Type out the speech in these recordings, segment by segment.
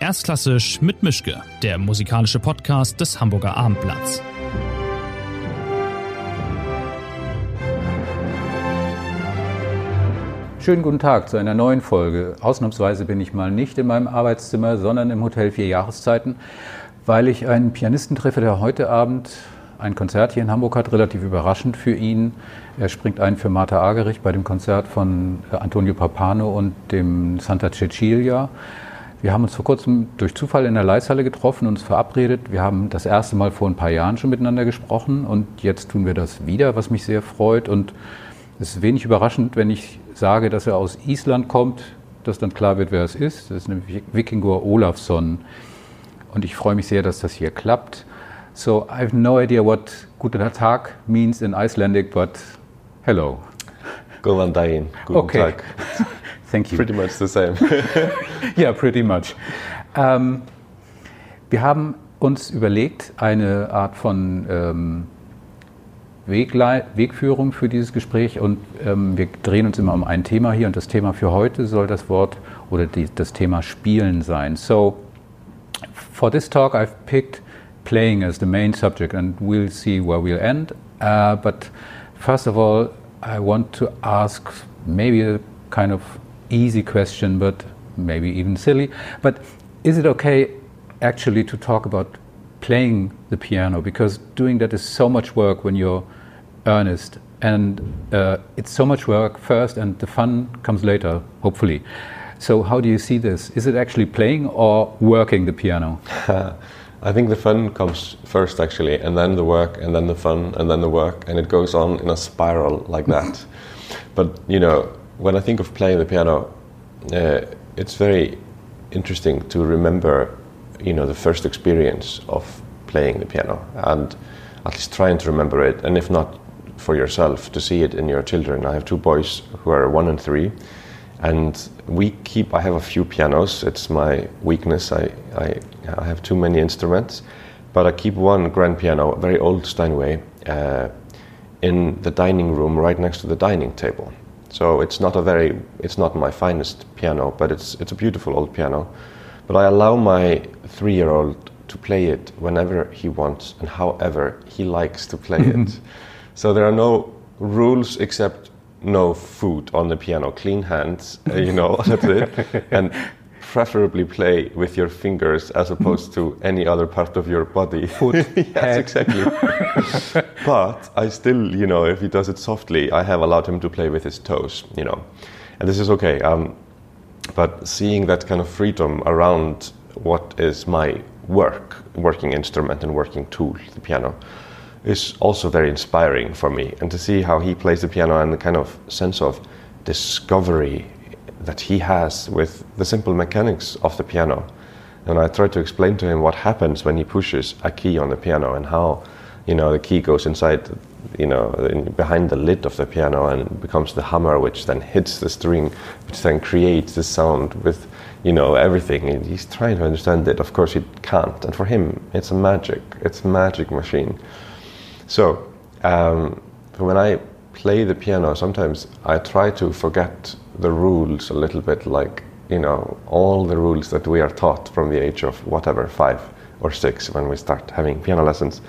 Erstklassisch mit Mischke, der musikalische Podcast des Hamburger Abendblatts. Schönen guten Tag zu einer neuen Folge. Ausnahmsweise bin ich mal nicht in meinem Arbeitszimmer, sondern im Hotel Vier Jahreszeiten, weil ich einen Pianisten treffe, der heute Abend ein Konzert hier in Hamburg hat, relativ überraschend für ihn. Er springt ein für Martha Argerich bei dem Konzert von Antonio Pappano und dem Santa Cecilia. Wir haben uns vor kurzem durch Zufall in der Leishalle getroffen und uns verabredet. Wir haben das erste Mal vor ein paar Jahren schon miteinander gesprochen und jetzt tun wir das wieder, was mich sehr freut. Und es ist wenig überraschend, wenn ich sage, dass er aus Island kommt, dass dann klar wird, wer es ist. Das ist nämlich Víkingur Ólafsson. Und ich freue mich sehr, dass das hier klappt. So, I have no idea what "guten Tag" means in Icelandic, but hello. Góðan daginn. Guten Tag. Thank you. Pretty much the same. Yeah, pretty much. Wir haben uns überlegt, eine Art von Wegführung für dieses Gespräch, und wir drehen uns immer um ein Thema hier, und das Thema für heute soll das Wort oder das Thema Spielen sein. So, for this talk I've picked playing as the main subject, and we'll see where we'll end. But first of all, I want to ask maybe a kind of easy question, but maybe even silly, but is it okay actually to talk about playing the piano, because doing that is so much work when you're earnest, and it's so much work first and the fun comes later, hopefully. So how do you see this? Is it actually playing or working the piano? I think the fun comes first actually, and then the work, and then the fun, and then the work, and it goes on in a spiral like that. But you know, when I think of playing the piano, it's very interesting to remember, you know, the first experience of playing the piano, and at least trying to remember it, and if not for yourself, to see it in your children. I have two boys who are 1 and 3, and I have a few pianos. It's my weakness. I have too many instruments, but I keep one grand piano, a very old Steinway, in the dining room right next to the dining table. So it's not my finest piano, but it's a beautiful old piano. But I allow my 3-year-old to play it whenever he wants and however he likes to play it. So there are no rules except no food on the piano, clean hands, you know, that's it. And preferably play with your fingers as opposed to any other part of your body. Foot, yes, exactly. But I still, you know, if he does it softly, I have allowed him to play with his toes, you know. And this is okay. But seeing that kind of freedom around what is my working instrument and working tool, the piano, is also very inspiring for me. And to see how he plays the piano and the kind of sense of discovery that he has with the simple mechanics of the piano. And I try to explain to him what happens when he pushes a key on the piano, and how, you know, the key goes inside, you know, behind the lid of the piano, and becomes the hammer, which then hits the string, which then creates the sound with, you know, everything. And he's trying to understand it. Of course, he can't. And for him, it's a magic. It's a magic machine. So when I play the piano, sometimes I try to forget the rules a little bit, like, you know, all the rules that we are taught from the age of whatever, 5 or 6, when we start having piano lessons,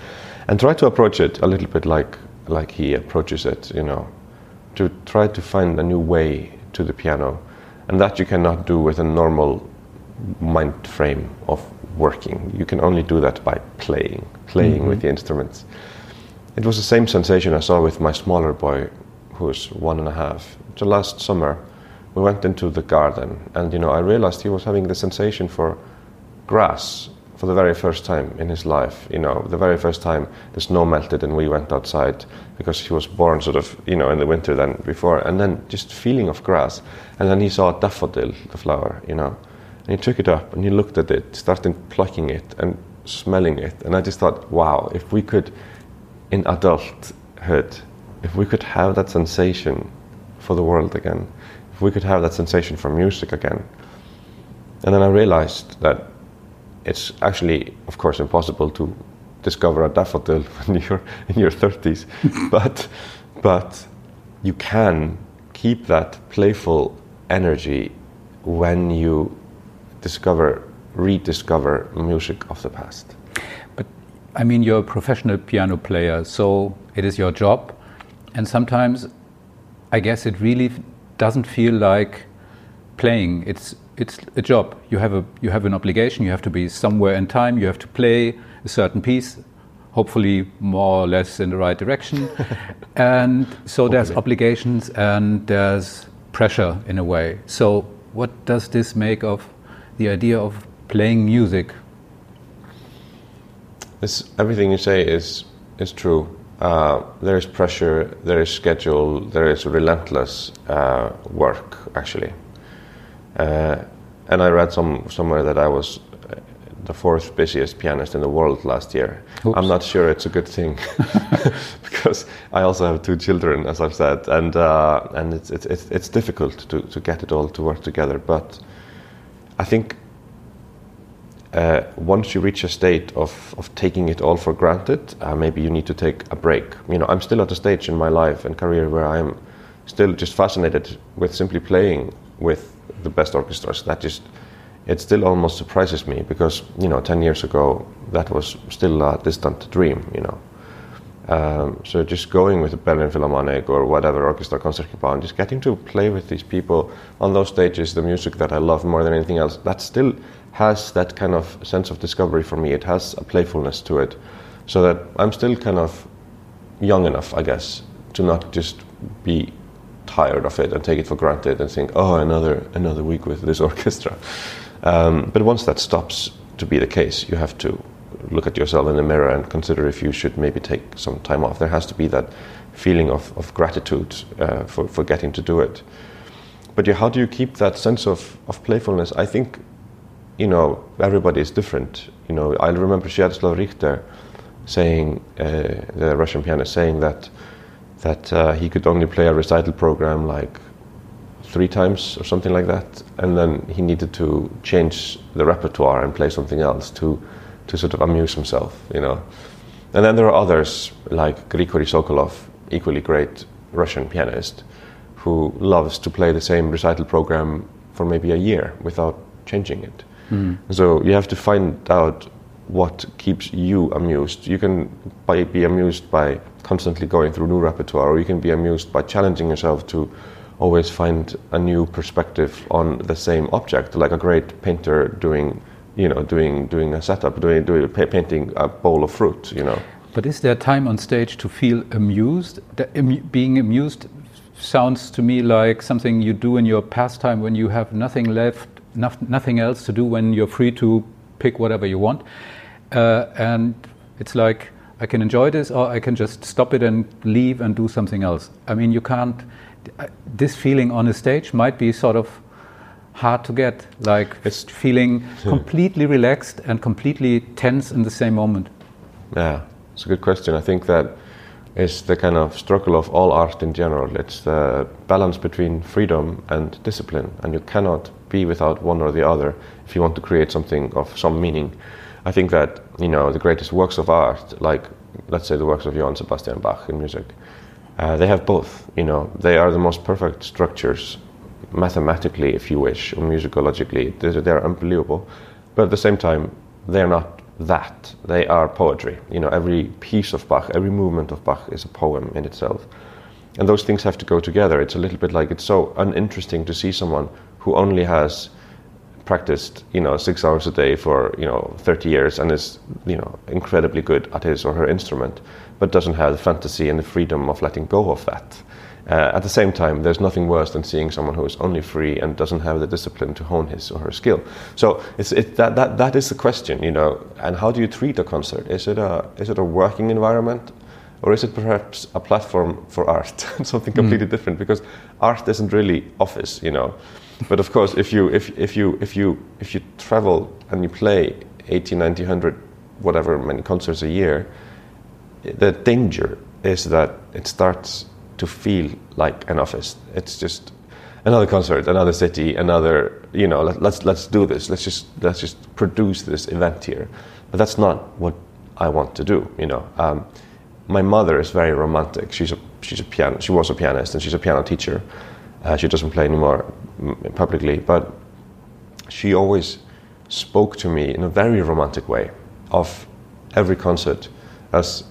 and try to approach it a little bit like he approaches it, you know, to try to find a new way to the piano, and that you cannot do with a normal mind frame of working. You can only do that by playing with the instruments. It was the same sensation I saw with my smaller boy, who's 1.5. So last summer, we went into the garden, and you know, I realized he was having the sensation for grass for the very first time in his life. You know, the very first time the snow melted and we went outside, because he was born sort of, you know, in the winter than before, and then just feeling of grass, and then he saw a daffodil, the flower, you know, and he took it up and he looked at it, started plucking it and smelling it, and I just thought, wow, if we could, in adulthood, if we could have that sensation for the world again, if we could have that sensation for music again. And then I realized that it's actually, of course, impossible to discover a daffodil when you're in your 30s, but you can keep that playful energy when you discover rediscover music of the past. But I mean, you're a professional piano player, so it is your job. And sometimes, I guess, it really doesn't feel like playing. It's a job. You have an obligation. You have to be somewhere in time. You have to play a certain piece, hopefully more or less in the right direction. And so there's obligations and there's pressure in a way. So what does this make of the idea of playing music? Everything you say is true. There is pressure, there is schedule, there is relentless work, actually. And I read somewhere that I was the fourth busiest pianist in the world last year. Oops. I'm not sure it's a good thing because I also have two children, as I've said, and it's difficult to get it all to work together. But I think once you reach a state of taking it all for granted, maybe you need to take a break. You know, I'm still at a stage in my life and career where I'm still just fascinated with simply playing with the best orchestras. It still almost surprises me because, you know, 10 years ago, that was still a distant dream, you know. So just going with the Berlin Philharmonic or whatever orchestra, Concertgebouw, and just getting to play with these people on those stages, the music that I love more than anything else, that still has that kind of sense of discovery for me. It has a playfulness to it. So that I'm still kind of young enough, I guess, to not just be tired of it and take it for granted and think, oh, another week with this orchestra. But once that stops to be the case, you have to look at yourself in the mirror and consider if you should maybe take some time off. There has to be that feeling of gratitude for getting to do it. But how do you keep that sense of playfulness? I think, you know, everybody is different. You know, I remember Sviatoslav Richter saying, the Russian pianist, saying that he could only play a recital program like 3 times or something like that, and then he needed to change the repertoire and play something else to sort of amuse himself, you know. And then there are others like Grigory Sokolov, equally great Russian pianist, who loves to play the same recital program for maybe a year without changing it. Mm. So you have to find out what keeps you amused. You can be amused by constantly going through new repertoire, or you can be amused by challenging yourself to always find a new perspective on the same object, like a great painter doing a setup, painting a bowl of fruit, you know. But is there time on stage to feel amused? Being amused sounds to me like something you do in your pastime when you have nothing left, nothing else to do, when you're free to pick whatever you want, and it's like, I can enjoy this, or I can just stop it and leave and do something else. I mean, you can't. This feeling on a stage might be sort of hard to get, like it's feeling completely relaxed and completely tense in the same moment. Yeah, it's a good question. I think that is the kind of struggle of all art in general. It's the balance between freedom and discipline, and you cannot be without one or the other if you want to create something of some meaning. I think that, you know, the greatest works of art, like, let's say, the works of Johann Sebastian Bach in music, they have both, you know. They are the most perfect structures, mathematically, if you wish, or musicologically. They're unbelievable. But at the same time, they're not that. They are poetry. You know, every piece of Bach, every movement of Bach is a poem in itself. And those things have to go together. It's a little bit like, it's so uninteresting to see someone who only has practiced, you know, 6 hours a day for, you know, 30 years and is, you know, incredibly good at his or her instrument, but doesn't have the fantasy and the freedom of letting go of that. At the same time, there's nothing worse than seeing someone who is only free and doesn't have the discipline to hone his or her skill. So that is the question, you know. And how do you treat a concert? Is it a working environment? Or is it perhaps a platform for art? Something completely different, because art isn't really office, you know. But of course, if you travel and you play 80, 90, 100, whatever many concerts a year, the danger is that it starts to feel like an office. It's just another concert, another city, another, you know. Let's do this. Let's just produce this event here. But that's not what I want to do, you know. My mother is very romantic. She was a pianist, and she's a piano teacher. She doesn't play anymore publicly, but she always spoke to me in a very romantic way of every concert as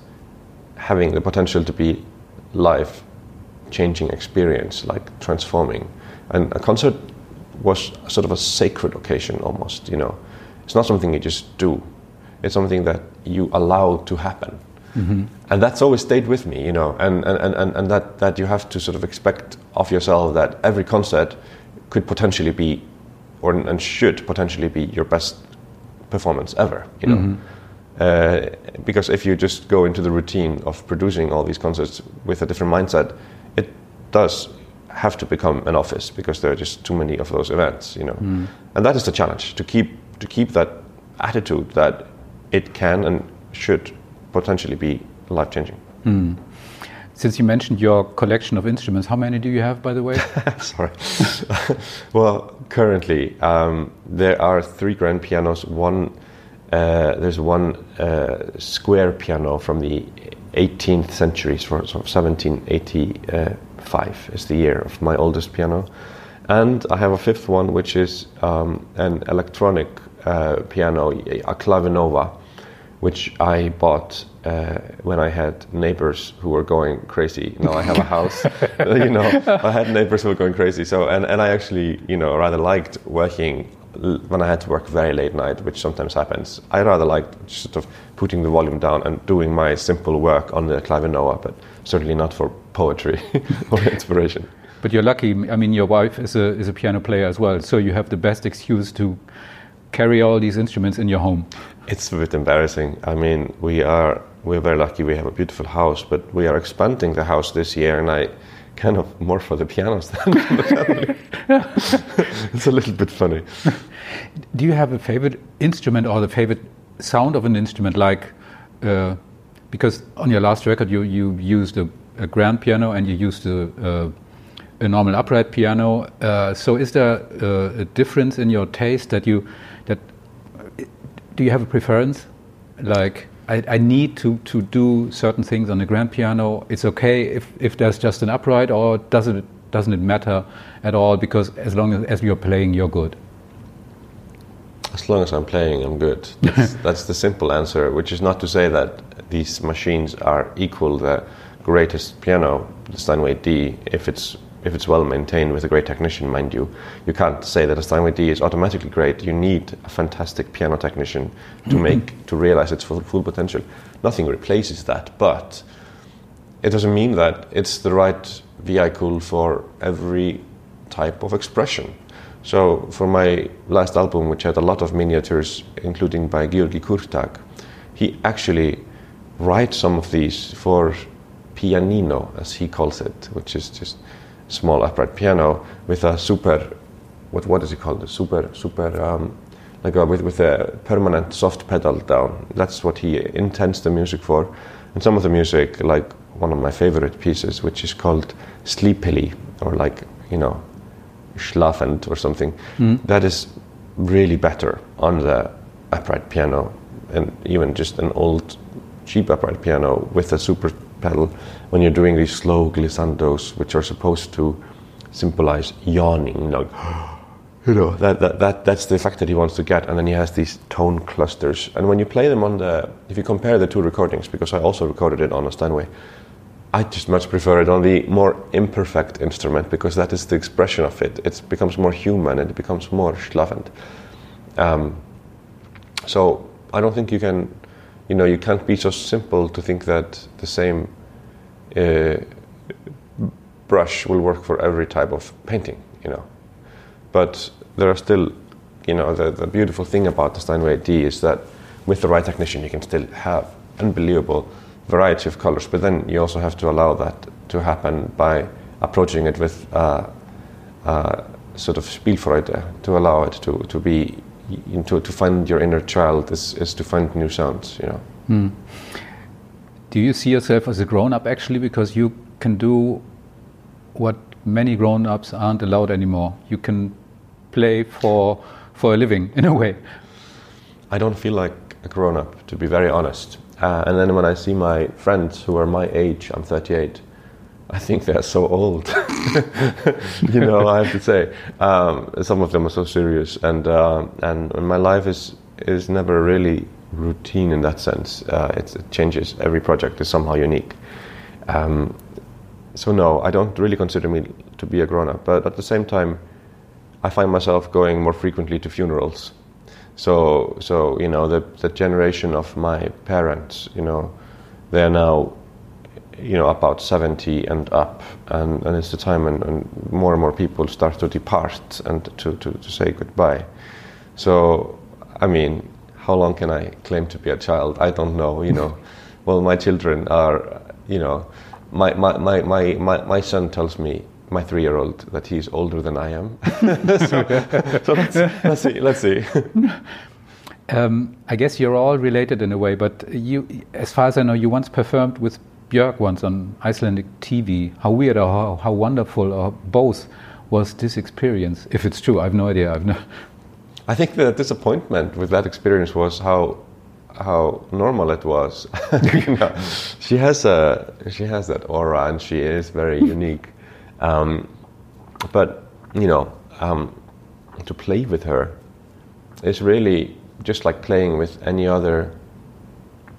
having the potential to be life-changing experience, like transforming. And a concert was sort of a sacred occasion almost, you know. It's not something you just do. It's something that you allow to happen. Mm-hmm. And that's always stayed with me, you know, and that you have to sort of expect of yourself that every concert could potentially be, or and should potentially be, your best performance ever, you know. Mm-hmm. Because if you just go into the routine of producing all these concerts with a different mindset, it does have to become an office because there are just too many of those events, you know. Mm. And that is the challenge, to keep that attitude that it can and should potentially be life-changing. Mm. Since you mentioned your collection of instruments, how many do you have, by the way? Sorry. Well, currently there are 3 grand pianos. There's one square piano from the 18th century, so 1785 is the year of my oldest piano. And I have a 5th one, which is an electronic piano, a Clavinova, which I bought when I had neighbors who were going crazy. Now I have a house, you know, I had neighbors who were going crazy. So, and I actually, you know, rather liked working when I had to work very late night, which sometimes happens. I rather liked sort of putting the volume down and doing my simple work on the Clavinova, but certainly not for poetry or inspiration. But you're lucky. I mean, your wife is a piano player as well, so you have the best excuse to carry all these instruments in your home. It's a bit embarrassing. I mean, we're very lucky. We have a beautiful house, but we are expanding the house this year, and I kind of more for the pianos than for the family. It's a little bit funny. Do you have a favorite instrument or the favorite sound of an instrument? Like, because on your last record you used a grand piano and you used a normal upright piano. So is there a difference in your taste do you have a preference? Like, I need to do certain things on the grand piano. It's okay if there's just an upright, or doesn't it matter at all? Because as long as you're playing, you're good. As long as I'm playing, I'm good. That's the simple answer, which is not to say that these machines are equal. The greatest piano, the Steinway D, if it's well maintained with a great technician, mind you. You can't say that a Steinway D is automatically great. You need a fantastic piano technician to realize its full potential. Nothing replaces that, but it doesn't mean that it's the right vehicle for every type of expression. So for my last album, which had a lot of miniatures, including by György Kurtág, he actually writes some of these for pianino, as he calls it, which is just small upright piano with a super, what is it called? A with a permanent soft pedal down. That's what he intends the music for. And some of the music, like one of my favorite pieces, which is called sleepily, or like, you know, schlafend or something, that is really better on the upright piano, and even just an old cheap upright piano with a super pedal, when you're doing these slow glissandos, which are supposed to symbolize yawning, like, you know, that's the effect that he wants to get. And then he has these tone clusters, and when you play them if you compare the two recordings, because I also recorded it on a Steinway, I just much prefer it on the more imperfect instrument, because that is the expression of it. It becomes more human, it becomes more schlafend. So I don't think you can, you know, you can't be so simple to think that the same brush will work for every type of painting, you know. But there are still, you know, the beautiful thing about the Steinway D is that with the right technician you can still have unbelievable variety of colors, but then you also have to allow that to happen by approaching it with sort of Spielfreude, to allow it to be, to find your inner child is to find new sounds, you know. Mm. Do you see yourself as a grown-up, actually? Because you can do what many grown-ups aren't allowed anymore. You can play for a living, in a way. I don't feel like a grown-up, to be very honest. And then when I see my friends who are my age, I'm 38, I think they're so old. You know, I have to say, some of them are so serious, and my life is never really routine in that sense. It changes. Every project is somehow unique. So no, I don't really consider me to be a grown-up, but at the same time, I find myself going more frequently to funerals. So you know, the generation of my parents, you know, they are now, you know, about 70 and up, and it's the time when more and more people start to depart and to say goodbye. So, I mean, how long can I claim to be a child? I don't know, you know. Well, my children are, you know, my son tells me, my 3-year-old, that he's older than I am. so let's see. I guess you're all related in a way, but you, as far as I know, you once performed with Björk once on Icelandic TV. How weird or how wonderful or both was this experience? If it's true, I have no idea. I think the disappointment with that experience was how normal it was. You know, she has that aura, and she is very unique. But you know, to play with her is really just like playing with any other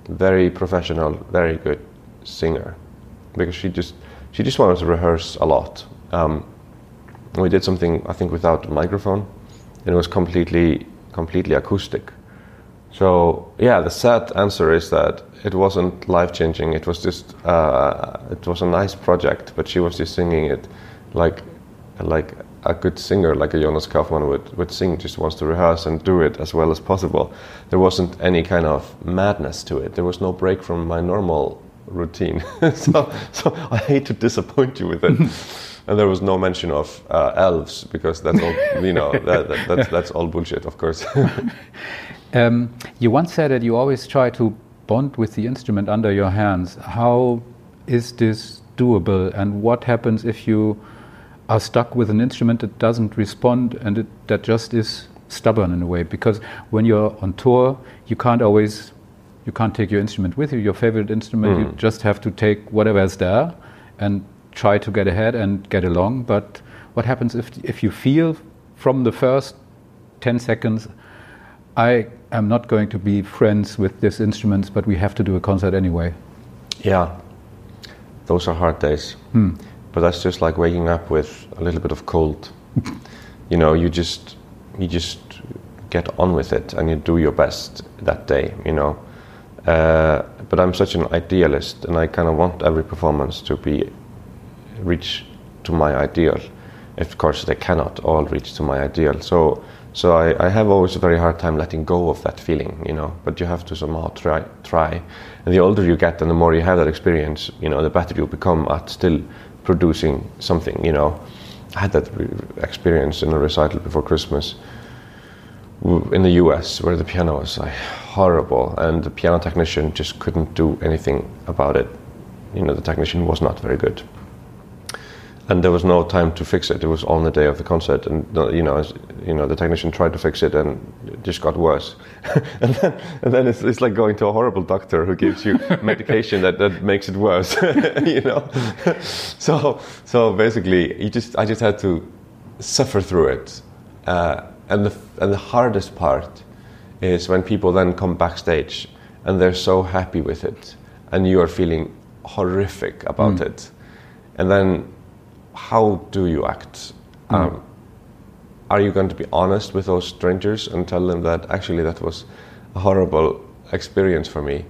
very professional, very good singer, because she just wanted to rehearse a lot. We did something, I think, without a microphone, and it was completely acoustic. So yeah, the sad answer is that it wasn't life-changing. It was just it was a nice project, but she was just singing it like a good singer, like a Jonas Kaufmann would sing. Just wants to rehearse and do it as well as possible. There wasn't any kind of madness to it. There was no break from my normal routine. so I hate to disappoint you with it. And there was no mention of elves, because that's all, you know, that's all bullshit, of course. You once said that you always try to bond with the instrument under your hands. How is this doable, and what happens if you are stuck with an instrument that doesn't respond and that just is stubborn in a way? Because when you're on tour, you can't take your instrument with you, your favorite instrument. You just have to take whatever is there and try to get ahead and get along. But what happens if you feel from the first 10 seconds, I am not going to be friends with this instrument, but we have to do a concert anyway? Yeah, those are hard days. But that's just like waking up with a little bit of cold. You know, you just get on with it and you do your best that day, you know. But I'm such an idealist, and I kind of want every performance to reach to my ideal. Of course, they cannot all reach to my ideal. So I have always a very hard time letting go of that feeling, you know. But you have to somehow try. And the older you get, and the more you have that experience, you know, the better you become at still producing something, you know. I had that experience in a recital before Christmas in the US, where the piano was like horrible, and the piano technician just couldn't do anything about it. You know, the technician was not very good, and there was no time to fix it. It was on the day of the concert, and you know, the technician tried to fix it, and it just got worse. and then it's like going to a horrible doctor who gives you medication that makes it worse. You know, so basically, I just had to suffer through it. And the hardest part is when people then come backstage and they're so happy with it, and you are feeling horrific about it. And then how do you act? Are you going to be honest with those strangers and tell them that actually that was a horrible experience for me,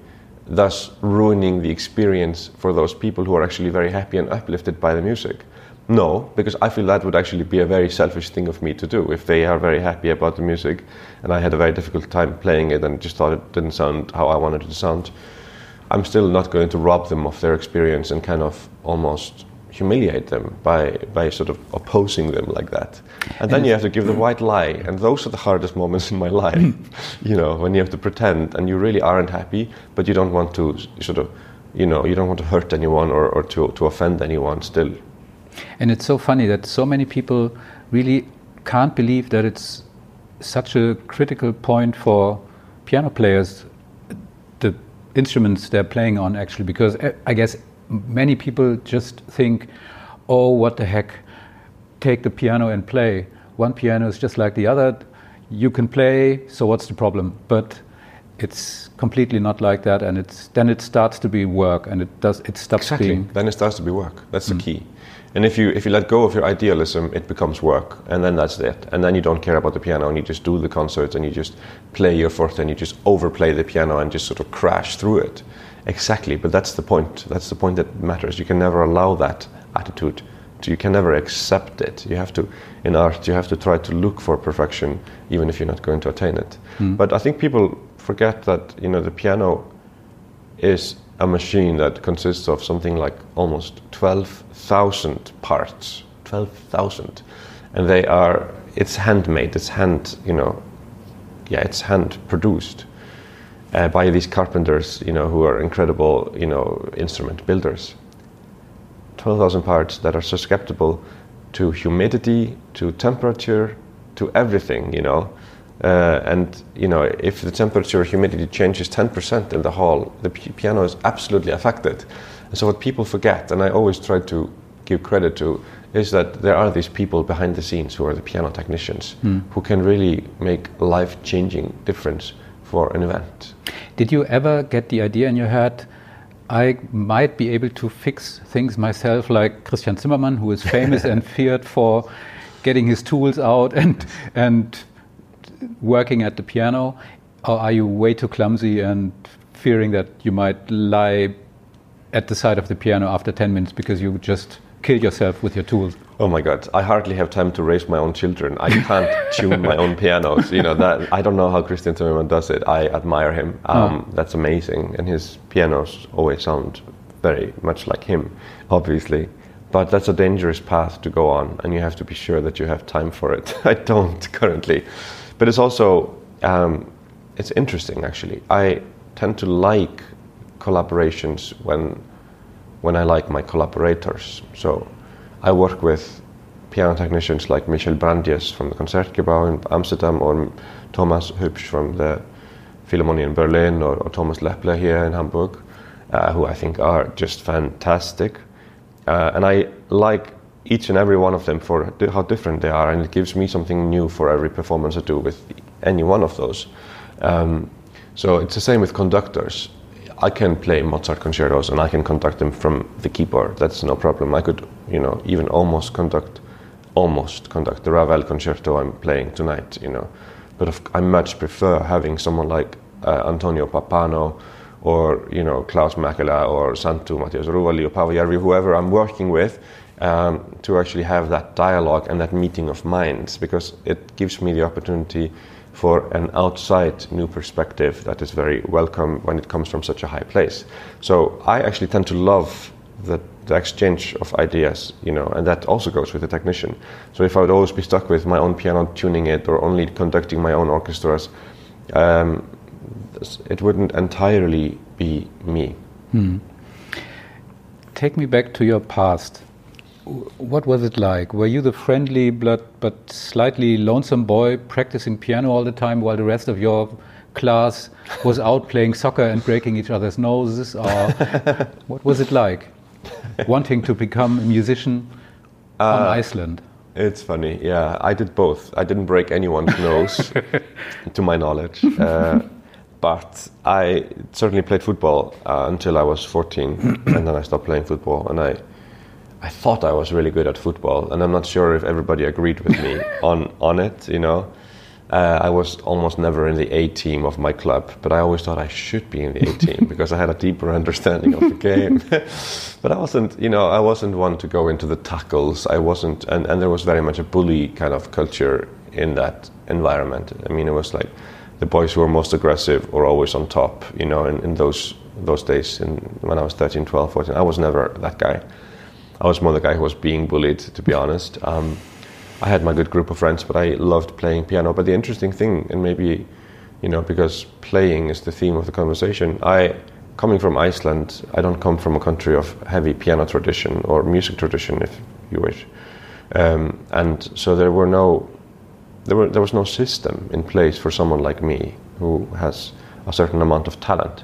thus ruining the experience for those people who are actually very happy and uplifted by the music? No, because I feel that would actually be a very selfish thing of me to do. If they are very happy about the music, and I had a very difficult time playing it and just thought it didn't sound how I wanted it to sound, I'm still not going to rob them of their experience and kind of almost humiliate them by sort of opposing them like that. And then you have to give the white lie, and those are the hardest moments in my life, you know, when you have to pretend and you really aren't happy, but you don't want to sort of, you know, you don't want to hurt anyone or to offend anyone still. And it's so funny that so many people really can't believe that it's such a critical point for piano players, the instruments they're playing on, actually, because I guess many people just think, oh, what the heck, take the piano and play. One piano is just like the other. You can play, so what's the problem? But it's completely not like that, and then it starts to be work, and it stops being. Then it starts to be work. That's the key. And if you let go of your idealism, it becomes work, and then that's it. And then you don't care about the piano, and you just do the concerts, and you just play your forte, and you just overplay the piano, and just sort of crash through it. Exactly. But that's the point. That's the point that matters. You can never allow that attitude. You can never accept it. You have to, in art, you have to try to look for perfection, even if you're not going to attain it. But I think people forget that, you know, the piano is a machine that consists of something like almost 12,000 parts. 12,000, and they are. It's handmade. It's hand. You know, yeah, it's hand produced by these carpenters. You know, who are incredible. You know, instrument builders. 12,000 parts that are susceptible to humidity, to temperature, to everything, you know. And, you know, if the temperature or humidity changes 10% in the hall, the piano is absolutely affected. And so what people forget, and I always try to give credit to, is that there are these people behind the scenes who are the piano technicians who can really make life-changing difference for an event. Did you ever get the idea in your head, I might be able to fix things myself, like Christian Zimmermann, who is famous and feared for getting his tools out and working at the piano? Or are you way too clumsy and fearing that you might lie at the side of the piano after 10 minutes because you just kill yourself with your tools? Oh my God, I hardly have time to raise my own children. I can't tune my own pianos. You know, that I don't know how Christian Zimmermann does it. I admire him. That's amazing. And his pianos always sound very much like him, obviously. But that's a dangerous path to go on, and you have to be sure that you have time for it. I don't currently. But it's also, it's interesting actually. I tend to like collaborations when I like my collaborators. So I work with piano technicians like Michel Brandjes from the Concertgebouw in Amsterdam, or Thomas Hübsch from the Philharmonie in Berlin, or Thomas Leppler here in Hamburg, who I think are just fantastic. And I like each and every one of them for how different they are, and it gives me something new for every performance I do with any one of those. So it's the same with conductors. I can play Mozart concertos and I can conduct them from the keyboard. That's no problem. I could, you know, even almost conduct the Ravel Concerto I'm playing tonight, you know. But I much prefer having someone like Antonio Pappano, or, you know, Klaus Mäkelä, or Santu Matias Ruvali, or Paavajärvi, whoever I'm working with, to actually have that dialogue and that meeting of minds, because it gives me the opportunity for an outside new perspective that is very welcome when it comes from such a high place. So I actually tend to love the exchange of ideas, you know, and that also goes with the technician. So if I would always be stuck with my own piano tuning it, or only conducting my own orchestras, it wouldn't entirely be me. Take me back to your past. What was it like? Were you the friendly but slightly lonesome boy practicing piano all the time while the rest of your class was out playing soccer and breaking each other's noses? Or what was it like wanting to become a musician on Iceland? It's funny, yeah. I did both. I didn't break anyone's nose, to my knowledge. But I certainly played football until I was 14, and then I stopped playing football, and I thought I was really good at football, and I'm not sure if everybody agreed with me on it, you know. I was almost never in the A-team of my club, but I always thought I should be in the A-team because I had a deeper understanding of the game. But I wasn't, you know, I wasn't one to go into the tackles. I wasn't, and there was very much a bully kind of culture in that environment. I mean, it was like the boys who were most aggressive were always on top, you know, in those days. And when I was 13, 12, 14, I was never that guy. I was more the guy who was being bullied, to be honest. I had my good group of friends, but I loved playing piano. But the interesting thing, and maybe, you know, because playing is the theme of the conversation, coming from Iceland, I don't come from a country of heavy piano tradition or music tradition, if you wish. And so there was no system in place for someone like me who has a certain amount of talent.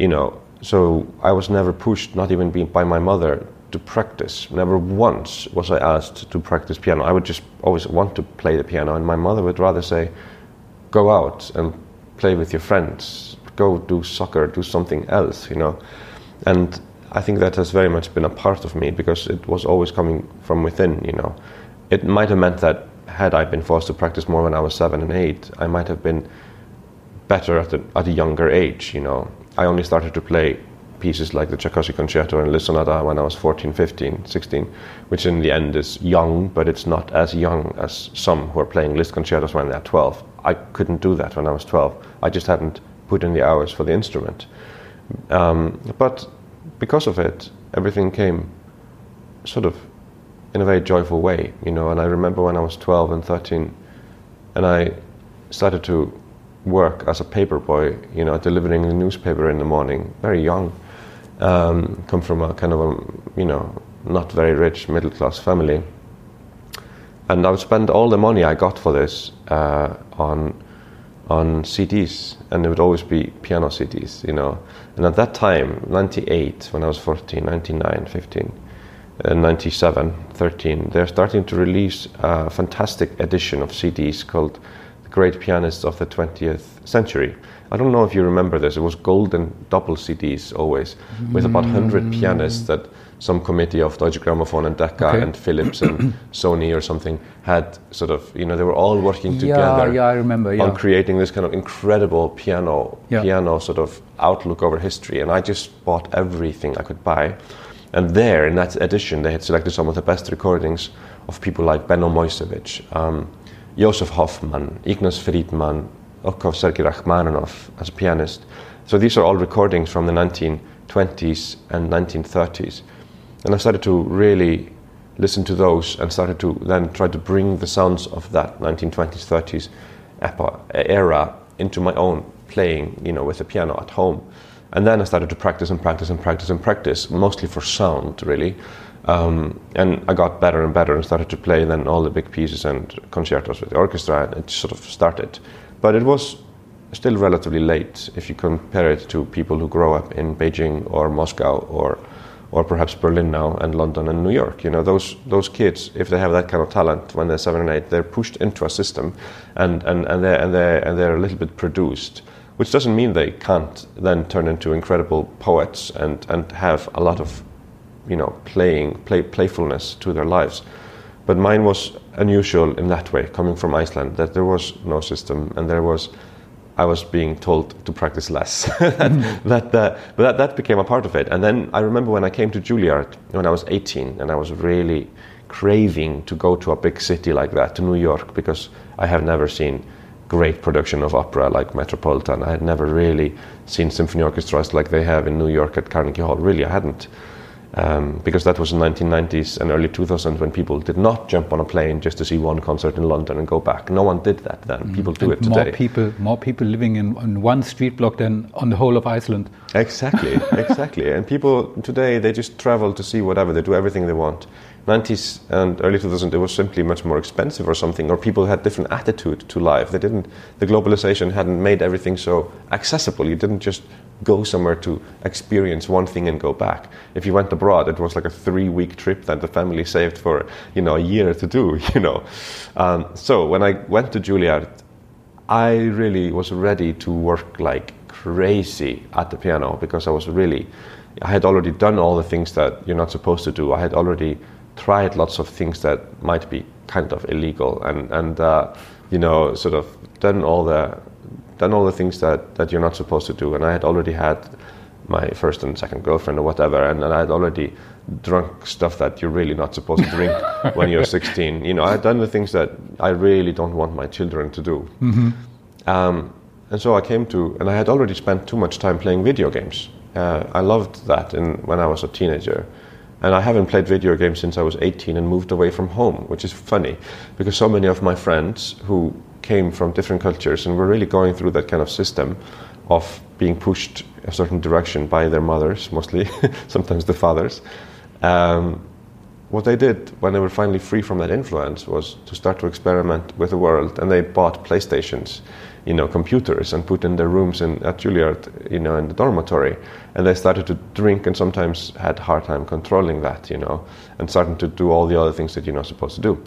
You know, So I was never pushed, not even by my mother, to practice. Never once was I asked to practice piano. I would just always want to play the piano, and my mother would rather say, go out and play with your friends, go do soccer, do something else, you know. And I think that has very much been a part of me, because it was always coming from within, you know. It might have meant that had I been forced to practice more when I was 7 and 8, I might have been better at a younger age, you know. I only started to play pieces like the Tchaikovsky Concerto and Liszt Sonata when I was 14, 15, 16, which in the end is young, but it's not as young as some who are playing Liszt concertos when they're 12. I couldn't do that when I was 12. I just hadn't put in the hours for the instrument. But because of it, everything came sort of in a very joyful way, you know. And I remember when I was 12 and 13, and I started to work as a paper boy, you know, delivering the newspaper in the morning, very young. Come from a kind of a, you know, not very rich middle-class family. And I would spend all the money I got for this on CDs, and it would always be piano CDs, you know. And at that time, 98, when I was 14, 99, 15, 97, 13, they're starting to release a fantastic edition of CDs called The Great Pianists of the 20th Century. I don't know if you remember this. It was golden double CDs always, with about 100 pianists that some committee of Deutsche Grammophon and Decca and Philips and Sony or something had sort of, you know, they were all working together on creating this kind of incredible piano sort of outlook over history. And I just bought everything I could buy. And there, in that edition, they had selected some of the best recordings of people like Benno Moisevich, Josef Hoffmann, Ignaz Friedmann, Sergei Rachmaninoff as a pianist. So these are all recordings from the 1920s and 1930s. And I started to really listen to those and started to then try to bring the sounds of that 1920s, 30s era into my own playing, you know, with the piano at home. And then I started to practice, mostly for sound, really. And I got better and better and started to play then all the big pieces and concertos with the orchestra, and it sort of started. But it was still relatively late if you compare it to people who grow up in Beijing or Moscow or perhaps Berlin now, and London and New York. You know, those kids, if they have that kind of talent when they're 7 and 8, they're pushed into a system and they're a little bit produced, which doesn't mean they can't then turn into incredible poets and have a lot of, you know, playfulness to their lives. But mine was unusual in that way, coming from Iceland, that there was no system and I was being told to practice less. But that became a part of it. And then I remember when I came to Juilliard when I was 18, and I was really craving to go to a big city like that, to New York, because I have never seen great production of opera like Metropolitan. I had never really seen symphony orchestras like they have in New York at Carnegie Hall. Really, I hadn't. Because that was in the 1990s and early 2000s when people did not jump on a plane just to see one concert in London and go back. No one did that then. People do it today. More people living in one street block than on the whole of Iceland. Exactly. And people today, they just travel to see whatever. They do everything they want. 90s and early 2000s, it was simply much more expensive or something, or people had different attitude to life. The globalization hadn't made everything so accessible. You didn't just go somewhere to experience one thing and go back. If you went abroad, it was like a 3-week trip that the family saved for, you know, a year to do, you know. So when I went to Juilliard, I really was ready to work like crazy at the piano, because I had already done all the things that you're not supposed to do. I had already tried lots of things that might be kind of illegal, and you know, sort of done all the things that you're not supposed to do. And I had already had my first and second girlfriend or whatever, and I had already drunk stuff that you're really not supposed to drink when you're 16. You know, I had done the things that I really don't want my children to do. And so I came to, and I had already spent too much time playing video games. I loved that when I was a teenager. And I haven't played video games since I was 18 and moved away from home, which is funny, because so many of my friends who came from different cultures and were really going through that kind of system of being pushed a certain direction by their mothers, mostly, sometimes the fathers, What they did when they were finally free from that influence was to start to experiment with the world, and they bought PlayStations, you know, computers, and put in their rooms at Juilliard, you know, in the dormitory, and they started to drink and sometimes had a hard time controlling that, you know, and started to do all the other things that you're not supposed to do.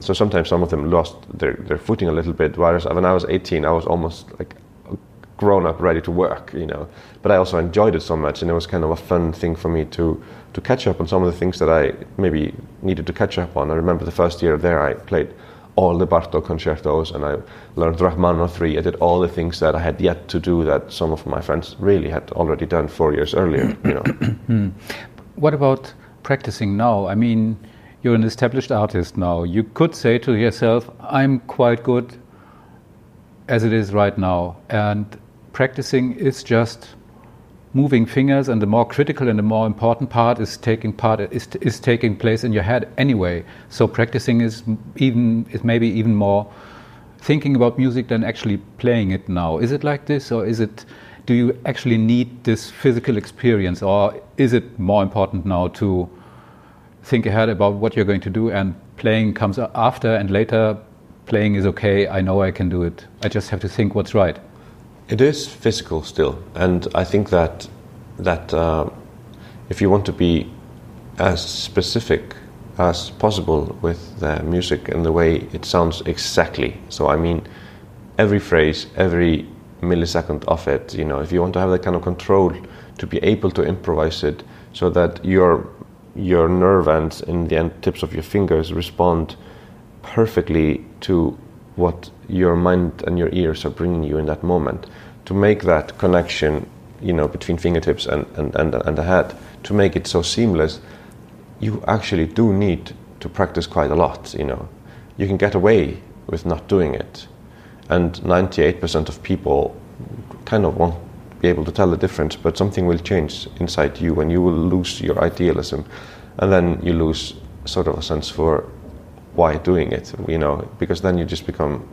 So sometimes some of them lost their footing a little bit, whereas when I was 18, I was almost like grown up, ready to work, you know. But I also enjoyed it so much, and it was kind of a fun thing for me to catch up on some of the things that I maybe needed to catch up on. I remember the first year there, I played all the Bartók concertos, and I learned Rachmaninoff 3. I did all the things that I had yet to do that some of my friends really had already done 4 years earlier, you know. What about practicing now? I mean, you're an established artist now. You could say to yourself, I'm quite good as it is right now, and practicing is just moving fingers, and the more critical and the more important part is taking place in your head anyway. So practicing is maybe even more thinking about music than actually playing it now. Is it like this, or do you actually need this physical experience, or is it more important now to think ahead about what you're going to do, and playing comes after, and later playing is okay, I know I can do it, I just have to think what's right? It is physical still, and I think that if you want to be as specific as possible with the music and the way it sounds exactly, so I mean every phrase, every millisecond of it, you know, if you want to have that kind of control to be able to improvise it so that your nerve ends in the end tips of your fingers respond perfectly to what your mind and your ears are bringing you in that moment, to make that connection, you know, between fingertips and the head, to make it so seamless, you actually do need to practice quite a lot, you know. You can get away with not doing it, and 98% of people kind of won't be able to tell the difference, but something will change inside you, and you will lose your idealism, and then you lose sort of a sense for why doing it, you know, because then you just become,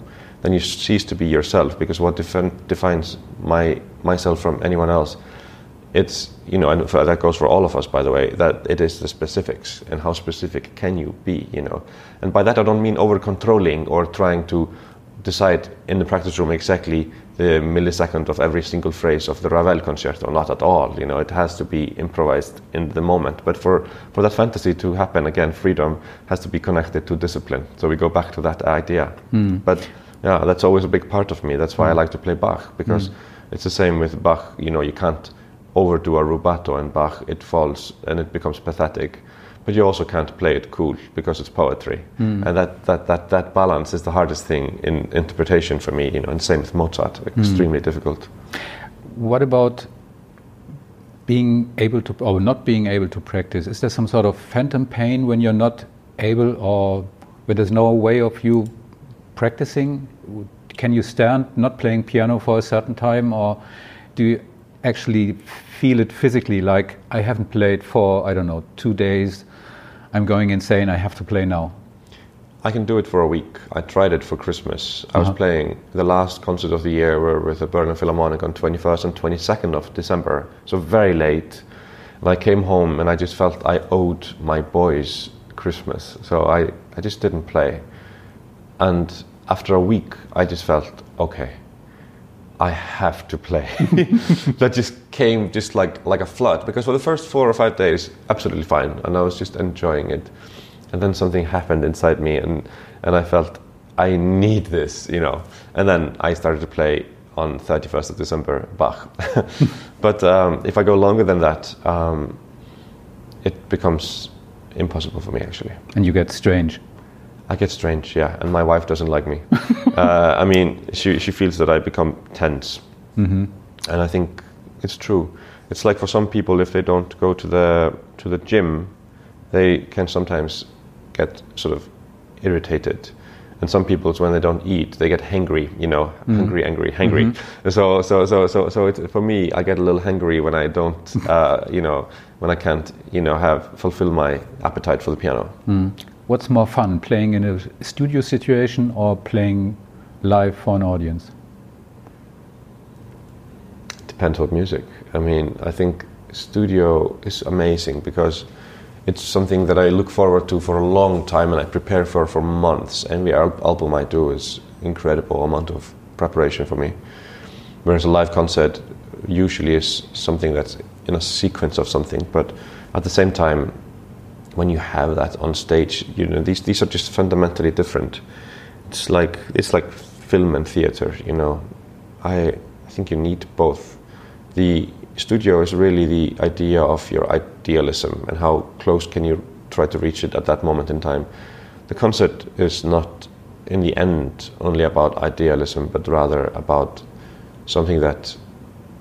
then you cease to be yourself, because what defines myself from anyone else, it's, you know, and that goes for all of us, by the way, that it is the specifics, and how specific can you be, you know. And by that I don't mean over-controlling or trying to decide in the practice room exactly the millisecond of every single phrase of the Ravel Concerto, not at all, you know, it has to be improvised in the moment. But for that fantasy to happen, again, freedom has to be connected to discipline. So we go back to that idea. Mm. But yeah, that's always a big part of me. That's why I like to play Bach, because it's the same with Bach, you know, you can't overdo a rubato in Bach, it falls and it becomes pathetic. But you also can't play it cool, because it's poetry. Mm. And that balance is the hardest thing in interpretation for me, you know, and same with Mozart, extremely difficult. What about being able to, or not being able to practice? Is there some sort of phantom pain when you're not able, or when there's no way of you practicing? Can you stand not playing piano for a certain time, or do you actually feel it physically, like I haven't played for, I don't know, 2 days, I'm going insane, I have to play now? I can do it for a week. I tried it for Christmas. I was playing the last concert of the year with the Berlin Philharmonic on 21st and 22nd of December, so very late. And I came home and I just felt I owed my boys Christmas, so I just didn't play. And after a week I just felt, okay, I have to play. That just came just like a flood, because for the first 4 or 5 days, absolutely fine, and I was just enjoying it. And then something happened inside me, and I felt, I need this, you know. And then I started to play on 31st of December, Bach. But if I go longer than that, it becomes impossible for me, actually. And you get strange. I get strange, yeah, and my wife doesn't like me. I mean, she feels that I become tense, and I think it's true. It's like for some people, if they don't go to the gym, they can sometimes get sort of irritated, and some people, it's when they don't eat, they get hangry, you know, hangry. Mm-hmm. So it's, for me, I get a little hangry when I don't, you know, when I can't, you know, fulfill my appetite for the piano. Mm. What's more fun, playing in a studio situation or playing live for an audience? Depends what music. I mean, I think studio is amazing because it's something that I look forward to for a long time and I prepare for months. Every album I do is incredible amount of preparation for me. Whereas a live concert usually is something that's in a sequence of something, but at the same time, when you have that on stage, you know, these are just fundamentally different. It's like film and theater, you know. I think you need both. The studio is really the idea of your idealism and how close can you try to reach it at that moment in time. The concert is not, in the end, only about idealism, but rather about something that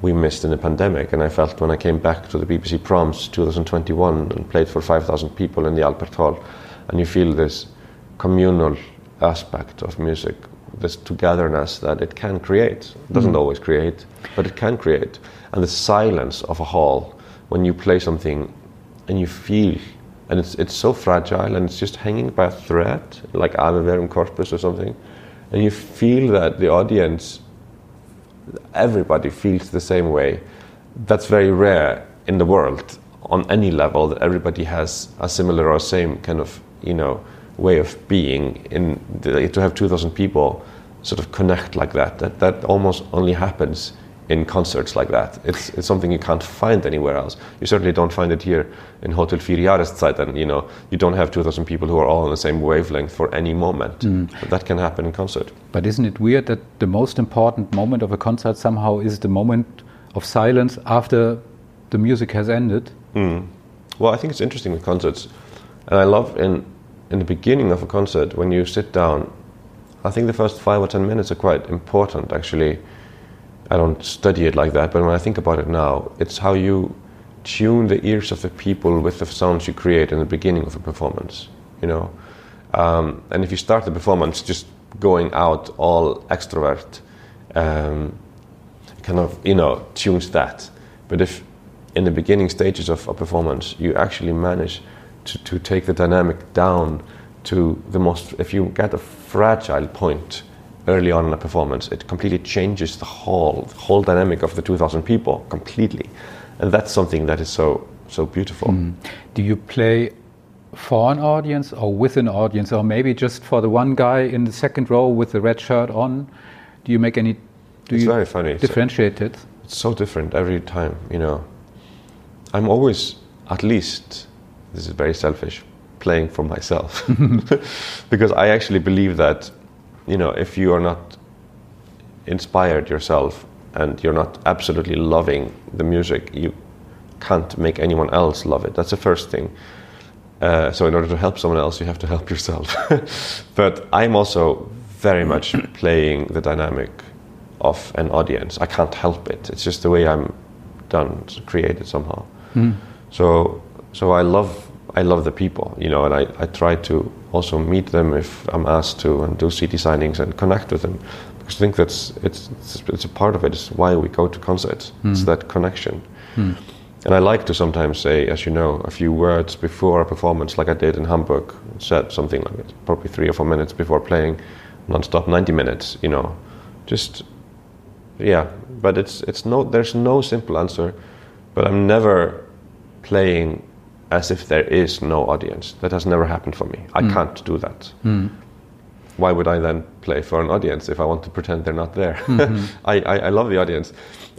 we missed in the pandemic. And I felt when I came back to the BBC Proms 2021 and played for 5,000 people in the Albert Hall, and you feel this communal aspect of music, this togetherness that it can create. It doesn't always create, but it can create. And the silence of a hall, when you play something and you feel, and it's so fragile and it's just hanging by a thread, like Ave Verum Corpus or something, and you feel that the audience, everybody feels the same way. That's very rare in the world on any level, that everybody has a similar or same kind of, you know, way of being. In the, to have 2,000 people sort of connect like that, that almost only happens in concerts like that. It's something you can't find anywhere else. You certainly don't find it here in Hotel Vier Jahreszeiten. You know, you don't have 2,000 people who are all on the same wavelength for any moment. But that can happen in concert. But isn't it weird that the most important moment of a concert somehow is the moment of silence after the music has ended? Well, I think it's interesting with concerts, and I love in the beginning of a concert when you sit down. I think the first 5 or 10 minutes are quite important, actually. I don't study it like that, but when I think about it now, it's how you tune the ears of the people with the sounds you create in the beginning of a performance, you know. And if you start the performance just going out all extrovert, kind of, you know, tunes that. But if in the beginning stages of a performance you actually manage to take the dynamic down to the most, if you get a fragile point early on in a performance, it completely changes the whole dynamic of the 2,000 people completely, and that's something that is so beautiful. Do you play for an audience or with an audience, or maybe just for the one guy in the second row with the red shirt on? Do you make any? It's very funny. Differentiate it? It's so different every time. You know, I'm always, at least, this is very selfish, playing for myself because I actually believe that, you know, if you are not inspired yourself and you're not absolutely loving the music, you can't make anyone else love it. That's the first thing. So in order to help someone else, you have to help yourself. But I'm also very much playing the dynamic of an audience. I can't help it. It's just the way I'm done, created somehow. So I love the people, you know, and I try to also meet them if I'm asked to and do CD signings and connect with them, because I think it's a part of it. It's why we go to concerts. It's that connection. And I like to sometimes say, as you know, a few words before a performance, like I did in Hamburg, said something like it, probably 3 or 4 minutes before playing non-stop 90 minutes, you know, just, yeah. But there's no simple answer, but I'm never playing as if there is no audience. That has never happened for me. I can't do that. Why would I then play for an audience if I want to pretend they're not there? I love the audience.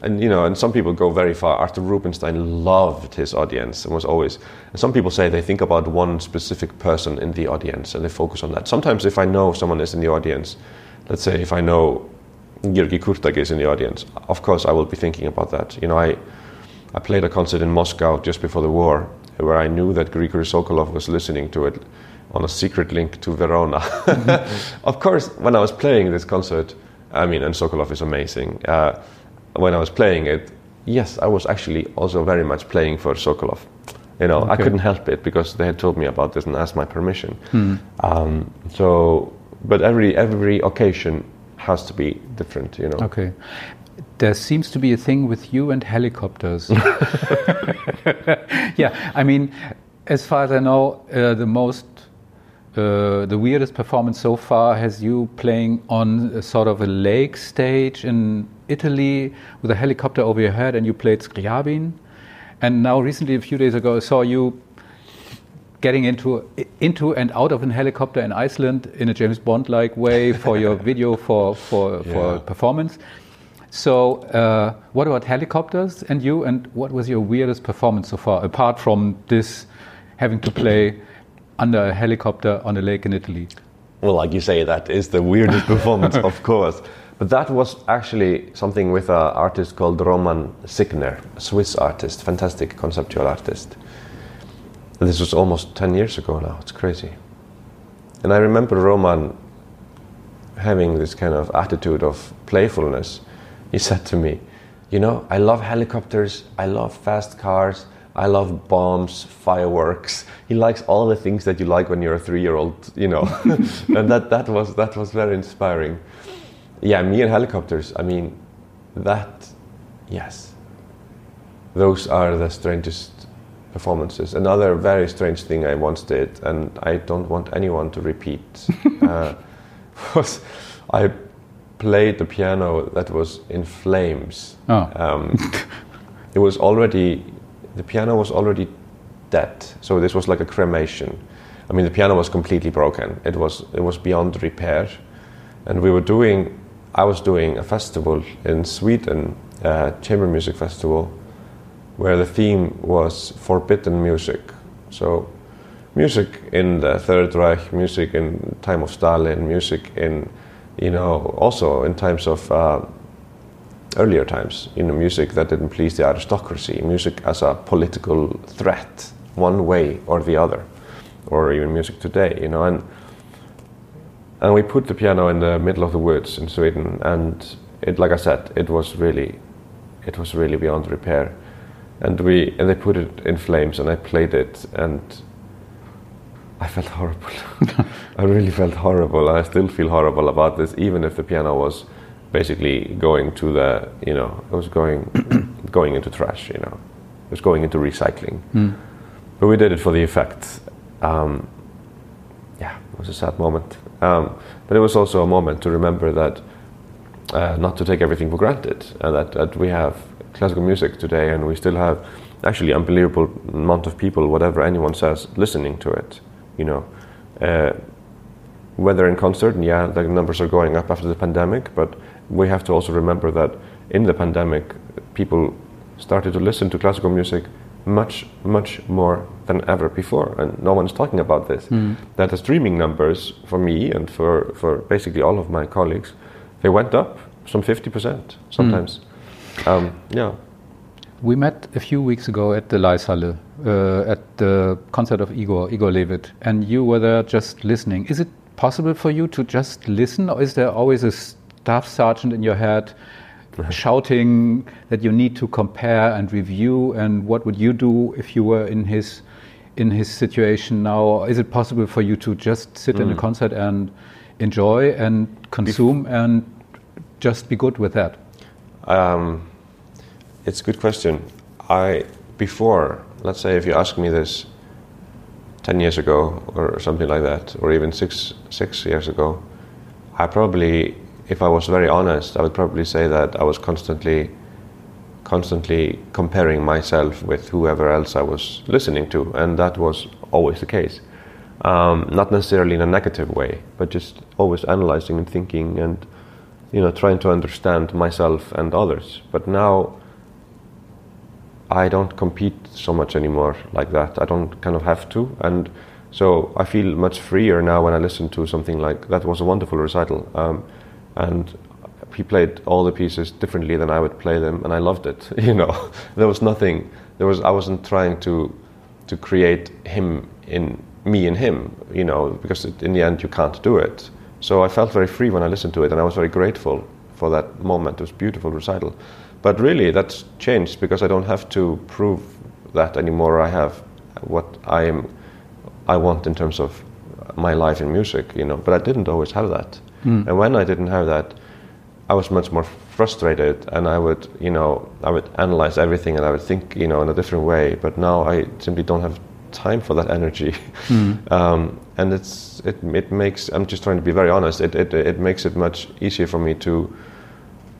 And, you know, and some people go very far. Arthur Rubinstein loved his audience and was always... And some people say they think about one specific person in the audience and they focus on that. Sometimes if I know someone is in the audience, let's say if I know György Kurtág is in the audience, of course I will be thinking about that. You know, I played a concert in Moscow just before the war, where I knew that Grigory Sokolov was listening to it on a secret link to Verona. Of course, when I was playing this concert, I mean, and Sokolov is amazing. When I was playing it, yes, I was actually also very much playing for Sokolov. You know, okay. I couldn't help it because they had told me about this and asked my permission. But every occasion has to be different, you know. Okay. There seems to be a thing with you and helicopters. Yeah, I mean, as far as I know, the weirdest performance so far has you playing on a sort of a lake stage in Italy with a helicopter over your head, and you played Scriabin. And now recently, a few days ago, I saw you getting into and out of a helicopter in Iceland in a James Bond-like way for your video, for performance. So what about helicopters and you, and what was your weirdest performance so far, apart from this having to play under a helicopter on a lake in Italy? Well, like you say, that is the weirdest performance, of course. But that was actually something with an artist called Roman Signer, a Swiss artist, fantastic conceptual artist. This was almost 10 years ago now, it's crazy. And I remember Roman having this kind of attitude of playfulness. He said to me, you know, I love helicopters, I love fast cars, I love bombs, fireworks. He likes all the things that you like when you're a 3-year-old, you know. And that was very inspiring. Yeah, me and helicopters, I mean, that, yes. Those are the strangest performances. Another very strange thing I once did, and I don't want anyone to repeat, was I played the piano that was in flames. Oh. It was already, the piano was already dead, so this was like a cremation. I mean, the piano was completely broken. It was beyond repair. And we were doing, I was doing a festival in Sweden, a chamber music festival, where the theme was forbidden music. So music in the Third Reich, music in time of Stalin, music in, you know, also in times of earlier times, you know, music that didn't please the aristocracy, music as a political threat, one way or the other, or even music today, you know. And we put the piano in the middle of the woods in Sweden, and it, like I said, it was really beyond repair. And they put it in flames, and I played it, and I felt horrible. I really felt horrible. I still feel horrible about this, even if the piano was basically going to the, you know, it was going into trash, you know, it was going into recycling. Mm. But we did it for the effect. Yeah, it was a sad moment. But it was also a moment to remember that not to take everything for granted, and that we have classical music today, and we still have actually unbelievable amount of people, whatever anyone says, listening to it, you know. Whether in concert, and yeah, the numbers are going up after the pandemic, but we have to also remember that in the pandemic, people started to listen to classical music much, much more than ever before, and no one's talking about this. Mm. That the streaming numbers for me and for basically all of my colleagues, they went up some 50% sometimes. Mm. Yeah. We met a few weeks ago at the Leishalle at the concert of Igor Levit, and you were there just listening. Is it possible for you to just listen, or is there always a staff sergeant in your head shouting that you need to compare and review, and what would you do if you were in his situation now? Is it possible for you to just sit in a concert and enjoy and consume and just be good with that? It's a good question. Before, let's say if you asked me this 10 years ago or something like that, or even six years ago, I probably, if I was very honest, I would probably say that I was constantly comparing myself with whoever else I was listening to, and that was always the case. Not necessarily in a negative way, but just always analyzing and thinking and, you know, trying to understand myself and others. But now I don't compete so much anymore like that. I don't kind of have to, and so I feel much freer now when I listen to something like, that was a wonderful recital. And he played all the pieces differently than I would play them, and I loved it, you know. There was nothing, I wasn't trying to create him in me and him, you know, because in the end you can't do it. So I felt very free when I listened to it, and I was very grateful for that moment. It was a beautiful recital. But really that's changed, because I don't have to prove that anymore. I have what I want in terms of my life in music, you know, but I didn't always have that. Mm. And when I didn't have that, I was much more frustrated, and I would analyze everything, and I would think, you know, in a different way. But now I simply don't have time for that energy. Mm. And it makes, I'm just trying to be very honest, it makes it much easier for me to,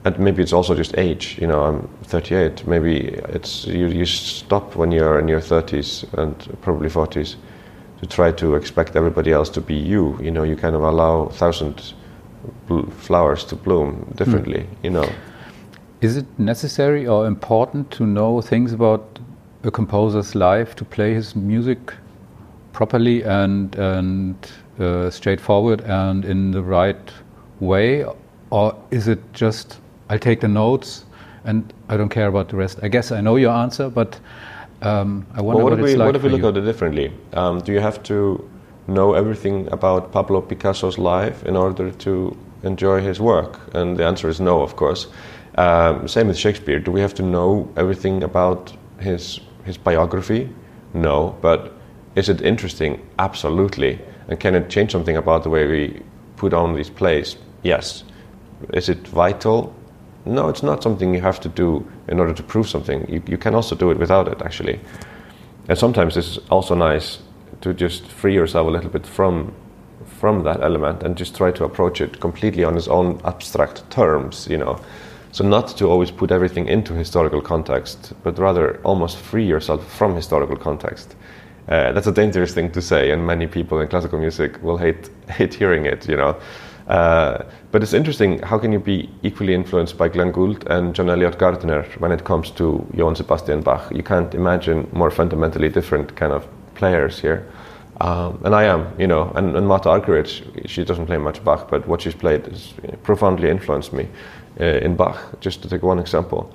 and maybe it's also just age, you know, I'm 38, maybe it's, you stop when you're in your 30s and probably 40s. you try to expect everybody else to be you. You know, you kind of allow 1,000 flowers to bloom differently, you know. Is it necessary or important to know things about a composer's life to play his music properly and straightforward and in the right way? Or is it just, I'll take the notes and I don't care about the rest? I guess I know your answer, but I wonder what if we look at it differently? Do you have to know everything about Pablo Picasso's life in order to enjoy his work? And the answer is no, of course. Same with Shakespeare. Do we have to know everything about his biography? No. But is it interesting? Absolutely. And can it change something about the way we put on these plays? Yes. Is it vital? No, it's not something you have to do in order to prove something. You can also do it without it, actually. And sometimes it's also nice to just free yourself a little bit from that element and just try to approach it completely on its own abstract terms, you know. So not to always put everything into historical context, but rather almost free yourself from historical context. That's a dangerous thing to say, and many people in classical music will hate hearing it, you know. But it's interesting, how can you be equally influenced by Glenn Gould and John Elliott Gardiner when it comes to Johann Sebastian Bach? You can't imagine more fundamentally different kind of players here. And I am, you know, and Martha Argerich, she doesn't play much Bach, but what she's played has profoundly influenced me in Bach, just to take one example.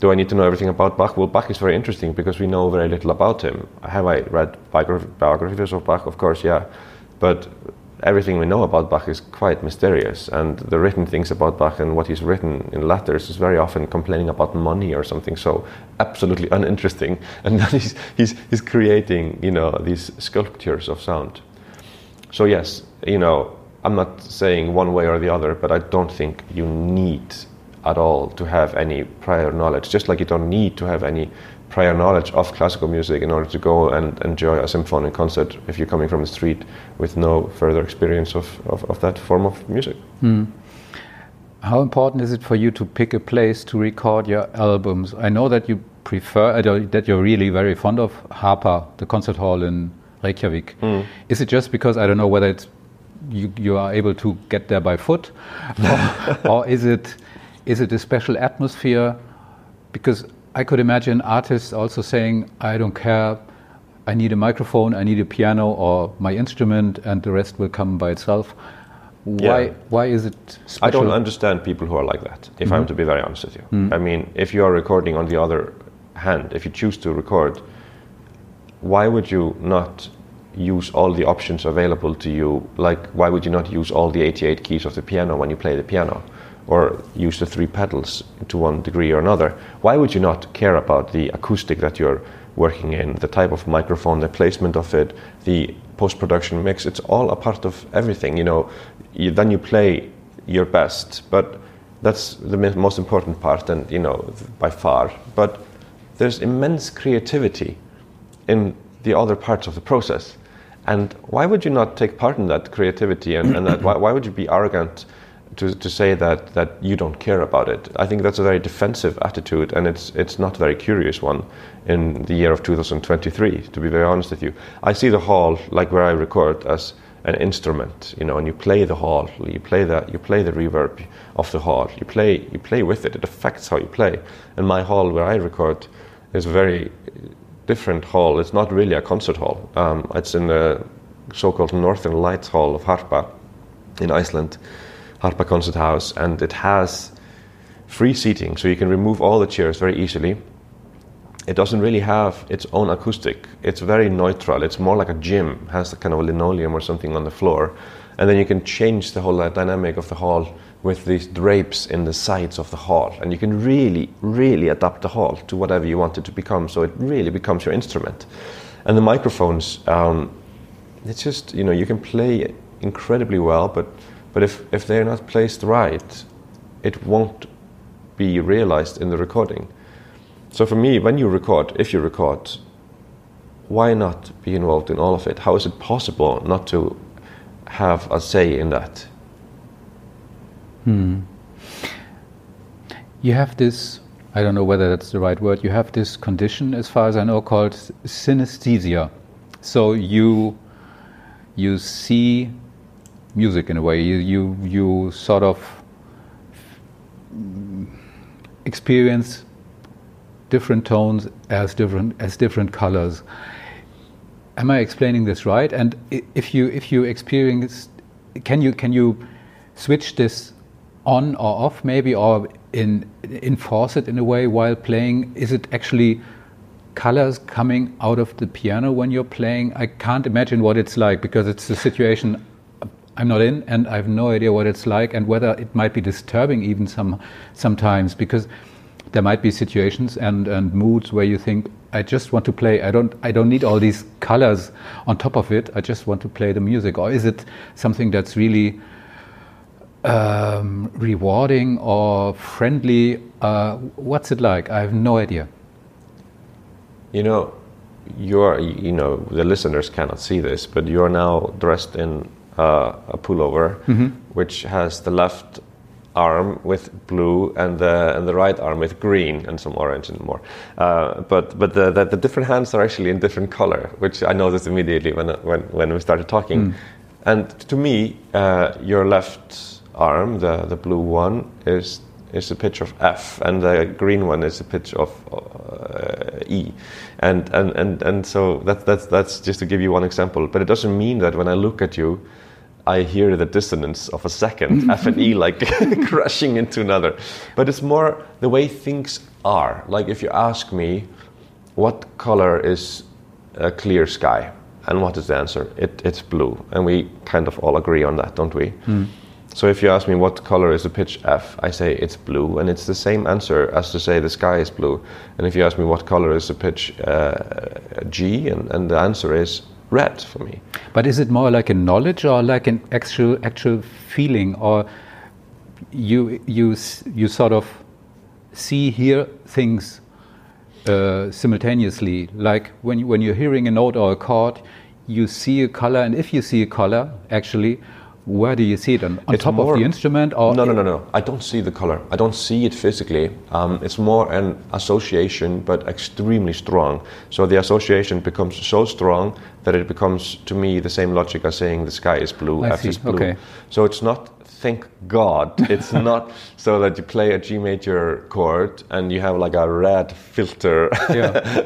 Do I need to know everything about Bach? Well, Bach is very interesting because we know very little about him. Have I read biographies of Bach? Of course, yeah. But everything we know about Bach is quite mysterious, and the written things about Bach and what he's written in letters is very often complaining about money or something so absolutely uninteresting. And then he's creating, you know, these sculptures of sound. So yes, you know, I'm not saying one way or the other, but I don't think you need at all to have any prior knowledge, just like you don't need to have any prior knowledge of classical music in order to go and enjoy a symphonic concert if you're coming from the street with no further experience of that form of music. Mm. How important is it for you to pick a place to record your albums? I know that you prefer, that you're really very fond of Harpa, the concert hall in Reykjavik. Mm. Is it just because, I don't know whether it's you are able to get there by foot, or is it a special atmosphere? Because I could imagine artists also saying, I don't care, I need a microphone, I need a piano or my instrument, and the rest will come by itself. Why is it special? I don't understand people who are like that, if I'm to be very honest with you. I mean, if you are recording on the other hand, if you choose to record, why would you not use all the options available to you? Like, why would you not use all the 88 keys of the piano when you play the piano? Or use the three pedals to one degree or another? Why would you not care about the acoustic that you're working in, the type of microphone, the placement of it, the post-production mix? It's all a part of everything, you know. Then you play your best, but that's the most important part, and, you know, by far. But there's immense creativity in the other parts of the process. And why would you not take part in that creativity and that? Why would you be arrogant to say that you don't care about it? I think that's a very defensive attitude, and it's not a very curious one in the year of 2023, to be very honest with you. I see the hall, like where I record, as an instrument, you know, and you play the hall, you play the reverb of the hall, you play with it, it affects how you play. And my hall where I record is a very different hall. It's not really a concert hall. It's in the so-called Northern Lights Hall of Harpa in Iceland, Harpa Concert House, and it has free seating, so you can remove all the chairs very easily. It doesn't really have its own acoustic. It's very neutral. It's more like a gym. It has a kind of a linoleum or something on the floor. And then you can change the whole dynamic of the hall with these drapes in the sides of the hall. And you can really, really adapt the hall to whatever you want it to become, so it really becomes your instrument. And the microphones, it's just, you know, you can play incredibly well, but if they're not placed right, it won't be realized in the recording. So for me, when you record, if you record, why not be involved in all of it? How is it possible not to have a say in that? You have this, I don't know whether that's the right word, you have this condition, as far as I know, called synesthesia. So you you see music in a way. You sort of experience different tones as different colors. Am I explaining this right? And if you experience, can you switch this on or off maybe, or enforce it in a way while playing? Is it actually colors coming out of the piano when you're playing? I can't imagine what it's like, because it's a situation I'm not in, and I have no idea what it's like, and whether it might be disturbing even sometimes, because there might be situations and moods where you think, I just want to play. I don't need all these colors on top of it. I just want to play the music. Or is it something that's really rewarding or friendly? What's it like? I have no idea. You know, the listeners cannot see this, but you are now dressed in a pullover, mm-hmm. which has the left arm with blue and the right arm with green and some orange and more. But the different hands are actually in different color, which I noticed immediately when we started talking. Mm. And to me, your left arm, the blue one, is a picture of F, and the green one is a picture of E, and so that's just to give you one example. But it doesn't mean that when I look at you, I hear the dissonance of a second F and E like crashing into another. But it's more the way things are. Like if you ask me, what color is a clear sky, and what is the answer? It's blue, and we kind of all agree on that, don't we? Mm. So if you ask me what color is the pitch F, I say it's blue, and it's the same answer as to say the sky is blue. And if you ask me what color is the pitch G, and the answer is red for me. But is it more like a knowledge or like an actual feeling, or you sort of see, hear things simultaneously? Like when you're hearing a note or a chord, you see a color, and if you see a color, actually, where do you see it? On top of the instrument? Or no. I don't see the color. I don't see it physically. It's more an association, but extremely strong. So the association becomes so strong that it becomes, to me, the same logic as saying the sky is blue, F is blue. Okay. So it's not, thank God, it's not so that you play a G major chord and you have like a red filter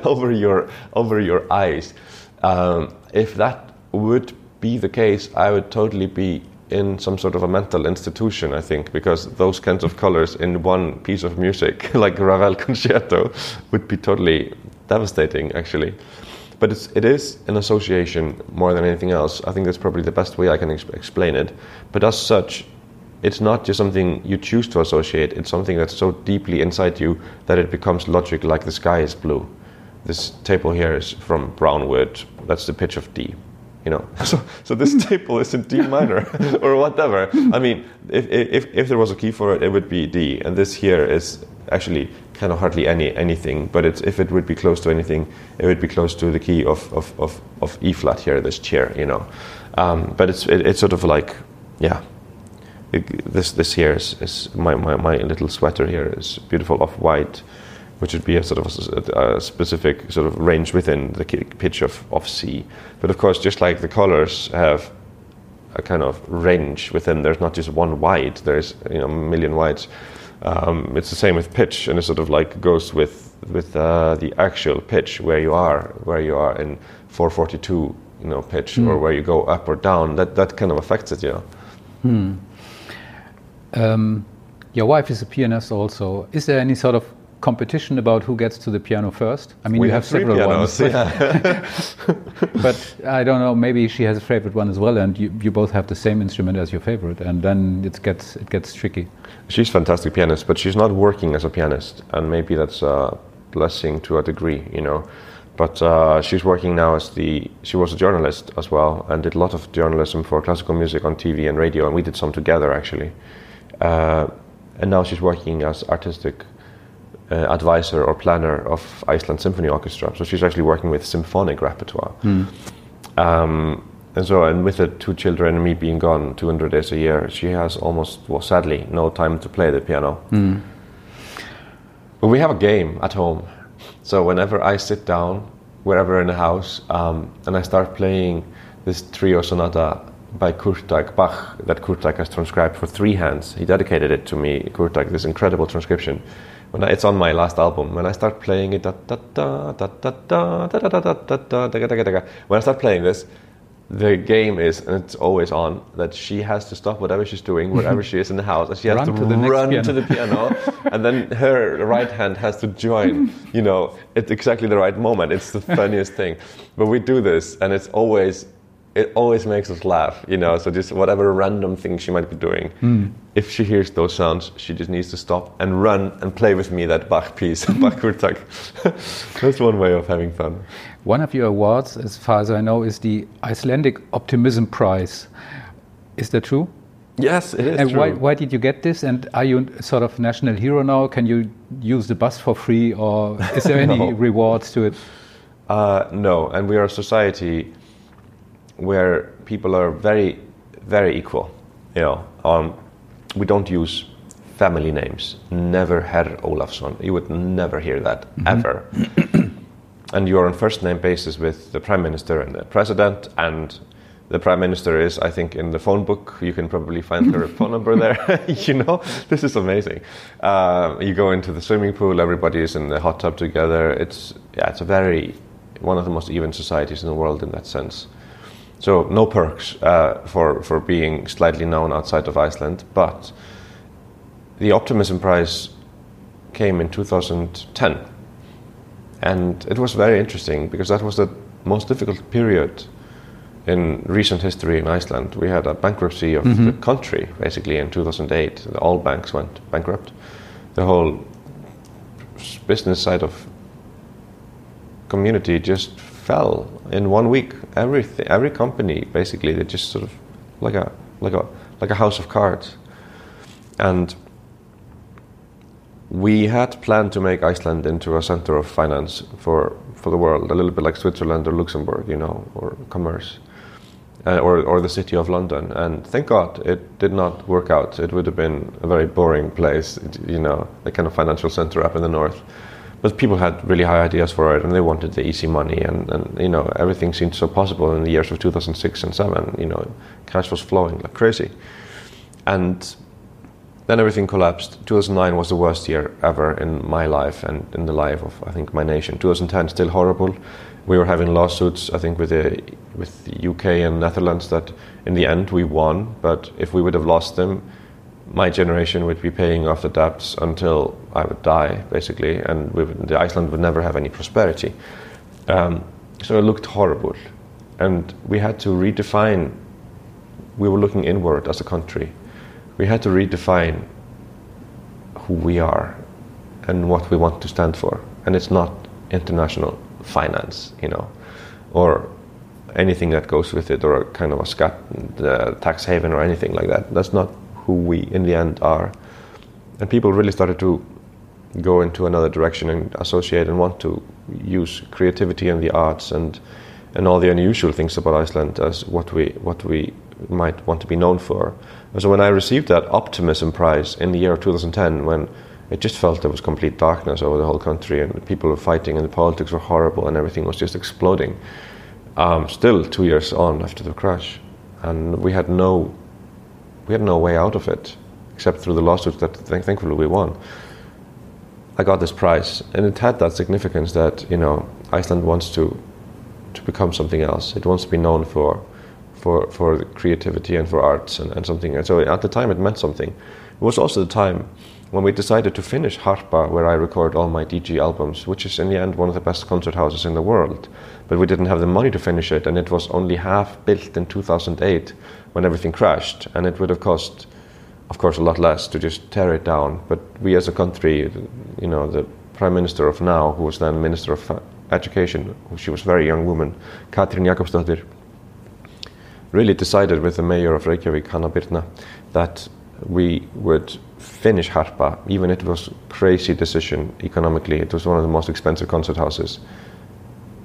over your eyes. If that would be the case, I would totally be in some sort of a mental institution, I think, because those kinds of colors in one piece of music, like Ravel Concerto, would be totally devastating, actually. But it is an association more than anything else. I think that's probably the best way I can explain it. But as such, it's not just something you choose to associate. It's something that's so deeply inside you that it becomes logic, like the sky is blue. This table here is from brown wood. That's the pitch of D. You know, so this table is in D minor or whatever. I mean, if there was a key for it, it would be D. And this here is actually kind of hardly anything. But it's, if it would be close to anything, it would be close to the key of E flat here. This chair, you know. But it's sort of like, yeah. This here is my little sweater here is beautiful off white, which would be a sort of a specific sort of range within the pitch of C. But of course, just like the colors have a kind of range within, there's not just one white, there's a million whites. It's the same with pitch, and it sort of like goes with the actual pitch where you are in 442, pitch, or where you go up or down. That kind of affects it, yeah. Hmm. Your wife is a pianist also. Is there any sort of competition about who gets to the piano first? I mean, we have several pianos, ones. Yeah. But I don't know, maybe she has a favorite one as well, and you both have the same instrument as your favorite, and then it gets tricky. She's a fantastic pianist, but she's not working as a pianist, and maybe that's a blessing to a degree, But she's working now she was a journalist as well, and did a lot of journalism for classical music on TV and radio, and we did some together actually. And now she's working as artistic advisor or planner of Iceland Symphony Orchestra, so she's actually working with symphonic repertoire. And with the two children and me being gone 200 days a year, she has sadly no time to play the piano. But we have a game at home, so whenever I sit down wherever in the house, and I start playing this trio sonata by Kurtág, Bach, that Kurtág has transcribed for three hands. He dedicated it to me, Kurtág, this incredible transcription. And it's on my last album. When I start playing it, when I start playing this, the game is, and it's always on, that she has to stop whatever she's doing, wherever she is in the house, and she has to run to the piano, and then her right hand has to join, you know, at exactly the right moment. It's the funniest thing. But we do this, and it always makes us laugh, you know, so just whatever random thing she might be doing, if she hears those sounds, she just needs to stop and run and play with me that Bach piece, Bach Kurtág. That's one way of having fun. One of your awards, as far as I know, is the Icelandic Optimism Prize. Is that true? Yes, it is. And true. Why did you get this? And are you sort of national hero now? Can you use the bus for free, or is there any rewards to it? No, and we are a society where people are very, very equal. You know, we don't use family names. Never Herr Ólafsson. You would never hear that, ever. And you're on first name basis with the Prime Minister and the President, and the Prime Minister is, I think, in the phone book. You can probably find her phone number there. You know, this is amazing. You go into the swimming pool, everybody is in the hot tub together. It's a very, one of the most even societies in the world in that sense. So no perks for being slightly known outside of Iceland, but the Optimism Prize came in 2010, and it was very interesting because that was the most difficult period in recent history in Iceland. We had a bankruptcy of the country, basically, in 2008. All banks went bankrupt. The whole business side of community just fell in 1 week. Every company, basically, they just sort of like a house of cards. And we had planned to make Iceland into a center of finance for the world, a little bit like Switzerland or Luxembourg, you know, or commerce, or the city of London. And thank God it did not work out. It would have been a very boring place, you know, the kind of financial center up in the north. But people had really high ideas for it, and they wanted the easy money, and you know, everything seemed so possible in the years of 2006 and 2007. You know, cash was flowing like crazy, and then everything collapsed. 2009 was the worst year ever in my life and in the life of, I think, my nation. 2010 still horrible. We were having lawsuits, I think, with the UK and Netherlands, that in the end we won. But if we would have lost them, my generation would be paying off the debts until I would die, basically, and the Iceland would never have any prosperity. So it looked horrible, and we had to redefine. We were looking inward as a country. We had to redefine who we are and what we want to stand for. And it's not international finance, you know, or anything that goes with it, or a kind of a tax haven or anything like that. That's not who we in the end are. And people really started to go into another direction and associate and want to use creativity and the arts and all the unusual things about Iceland as what we might want to be known for. And so when I received that Optimism Prize in the year 2010, when it just felt there was complete darkness over the whole country, and people were fighting and the politics were horrible and everything was just exploding, still 2 years on after the crash, and we had no way out of it, except through the lawsuits that thankfully we won. I got this prize, and it had that significance that, you know, Iceland wants to become something else. It wants to be known for creativity and for arts and something. And so at the time it meant something. It was also the time when we decided to finish Harpa, where I record all my DG albums, which is in the end one of the best concert houses in the world. But we didn't have the money to finish it, and it was only half built in 2008 when everything crashed. And it would have cost, of course, a lot less to just tear it down. But we as a country, you know, the Prime Minister of now, who was then Minister of Education, she was a very young woman, Katrín Jakobsdóttir, really decided with the mayor of Reykjavik, Hanna Birna, that we would finish Harpa. Even it was a crazy decision economically. It was one of the most expensive concert houses.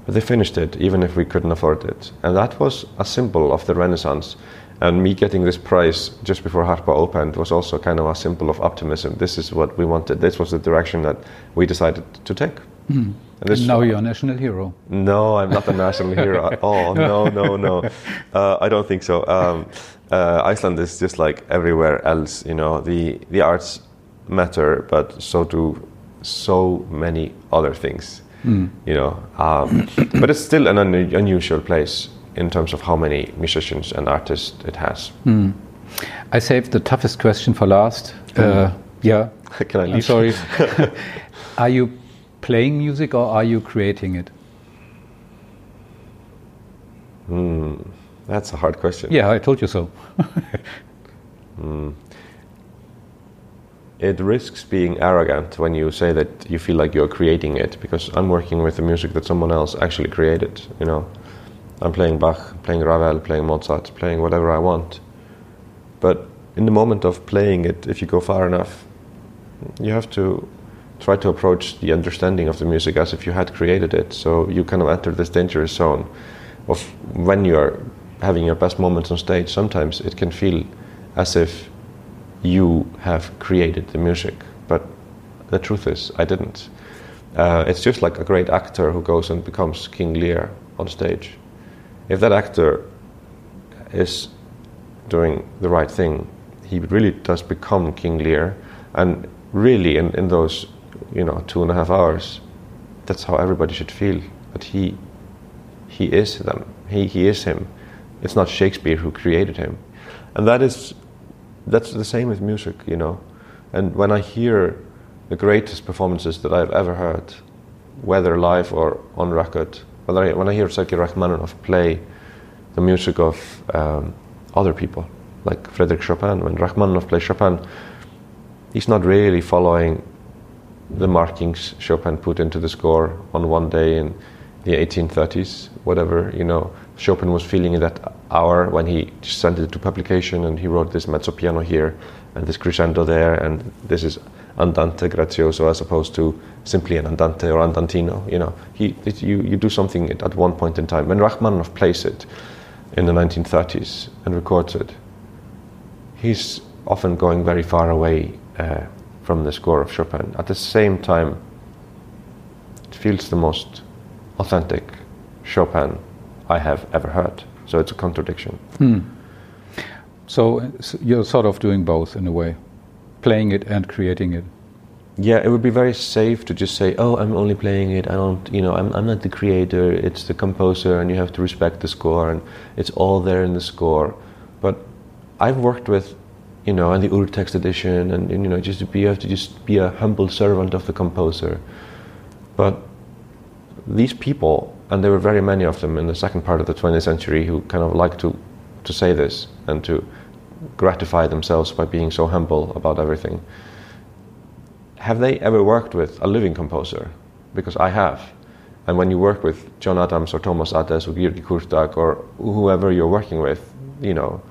But they finished it, even if we couldn't afford it. And that was a symbol of the Renaissance. And me getting this prize just before Harpa opened was also kind of a symbol of optimism. This is what we wanted. This was the direction that we decided to take. And now you're a national hero. No, I'm not a national hero at all. No. I don't think so. Iceland is just like everywhere else. You know, the arts matter, but so do so many other things. You know, but it's still an unusual place in terms of how many musicians and artists it has. I saved the toughest question for last. Yeah. Can I leave? I'm sorry. Are you playing music or are you creating it? That's a hard question. Yeah, I told you so. It risks being arrogant when you say that you feel like you're creating it, because I'm working with the music that someone else actually created, you know. I'm playing Bach, playing Ravel, playing Mozart, playing whatever I want. But in the moment of playing it, if you go far enough, you have to try to approach the understanding of the music as if you had created it. So you kind of enter this dangerous zone of when you're having your best moments on stage, sometimes it can feel as if you have created the music. But the truth is, I didn't. It's just like a great actor who goes and becomes King Lear on stage. If that actor is doing the right thing, he really does become King Lear. And really, in those, you know, 2.5 hours, that's how everybody should feel, that he is them. He is him. It's not Shakespeare who created him. And that's the same with music, you know. And when I hear the greatest performances that I've ever heard, whether live or on record, when I hear Sergei Rachmaninoff play the music of other people, like Frederic Chopin, when Rachmaninoff plays Chopin, he's not really following the markings Chopin put into the score on one day in the 1830s, whatever, you know. Chopin was feeling in that hour when he sent it to publication, and he wrote this mezzo piano here and this crescendo there, and this is andante grazioso as opposed to simply an andante or andantino. You know, you do something at one point in time. When Rachmaninoff plays it in the 1930s and records it, he's often going very far away from the score of Chopin. At the same time, it feels the most authentic Chopin I have ever heard. So it's a contradiction. So you're sort of doing both in a way, playing it and creating it. Yeah, it would be very safe to just say, oh, I'm only playing it, I don't, you know, I'm not the creator, it's the composer, and you have to respect the score, and it's all there in the score. But I've worked with, you know, and the Urtext edition, and you know, you have to just be a humble servant of the composer. But these people, and there were very many of them in the second part of the 20th century who kind of like to say this and to gratify themselves by being so humble about everything. Have they ever worked with a living composer? Because I have. And when you work with John Adams or Thomas Adès or György Kurtág or whoever you're working with, you know,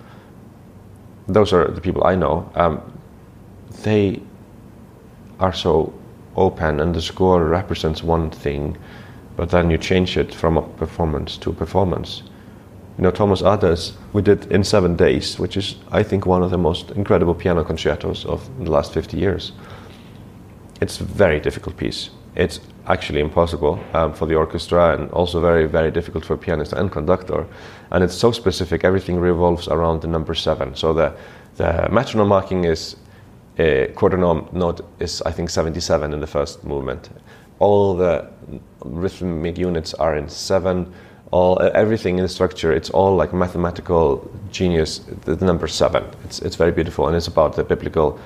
those are the people I know. They are so open, and the score represents one thing, but then you change it from a performance to a performance. You know, Thomas Adès, we did in 7 days, which is, I think, one of the most incredible piano concertos of the last 50 years. It's a very difficult piece. It's actually impossible for the orchestra, and also very, very difficult for pianist and conductor. And it's so specific, everything revolves around the number 7. So the metronome marking is, quarter note is, I think, 77 in the first movement. All the rhythmic units are in 7. Everything in the structure, it's all like mathematical genius, the number 7. It's very beautiful, and it's about the biblical,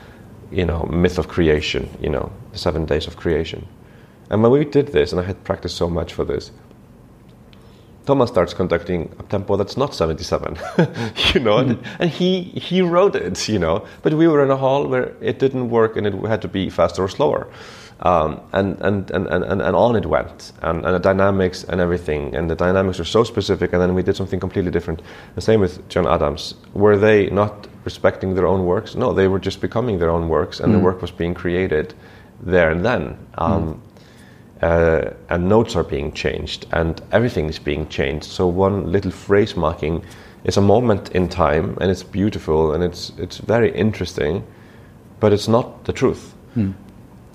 you know, myth of creation, you know, the 7 days of creation. And when we did this, and I had practiced so much for this, Thomas starts conducting a tempo that's not 77, you know, and he wrote it, you know. But we were in a hall where it didn't work, and it had to be faster or slower. And on it went, and the dynamics and everything, and the dynamics were so specific, and then we did something completely different. The same with John Adams. Were they not respecting their own works? No, they were just becoming their own works, and the work was being created there and then. And notes are being changed, and everything is being changed. So one little phrase marking is a moment in time, and it's beautiful, and it's very interesting, but it's not the truth.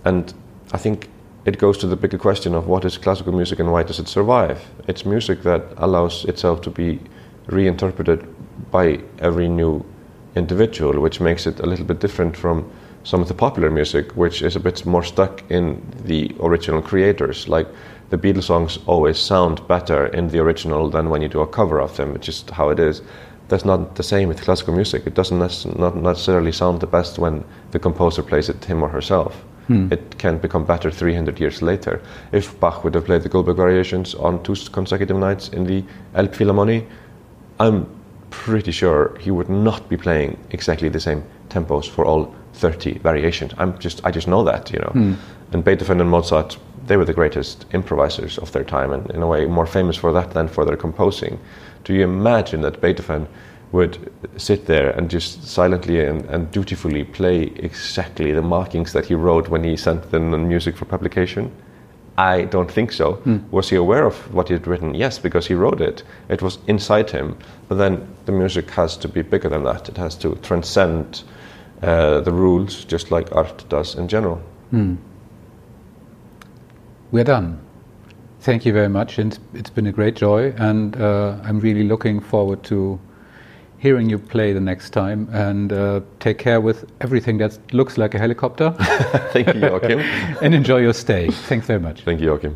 And I think it goes to the bigger question of what is classical music and why does it survive? It's music that allows itself to be reinterpreted by every new individual, which makes it a little bit different from some of the popular music, which is a bit more stuck in the original creators. Like the Beatles songs always sound better in the original than when you do a cover of them, which is how it is. That's not the same with classical music. It doesn't not necessarily sound the best when the composer plays it him or herself. It can become better 300 years later. If Bach would have played the Goldberg Variations on 2 consecutive nights in the Elbphilharmonie, I'm pretty sure he would not be playing exactly the same tempos for all 30 variations. I just know that, you know. And Beethoven and Mozart, they were the greatest improvisers of their time, and in a way more famous for that than for their composing. Do you imagine that Beethoven would sit there and just silently and dutifully play exactly the markings that he wrote when he sent the music for publication? I don't think so. Was he aware of what he had written? Yes, because he wrote it. It was inside him. But then the music has to be bigger than that. It has to transcend the rules, just like art does in general. We're done. Thank you very much. It's been a great joy, and I'm really looking forward to hearing you play the next time, and take care with everything that looks like a helicopter. Thank you, Joachim. And enjoy your stay. Thanks very much. Thank you, Joachim.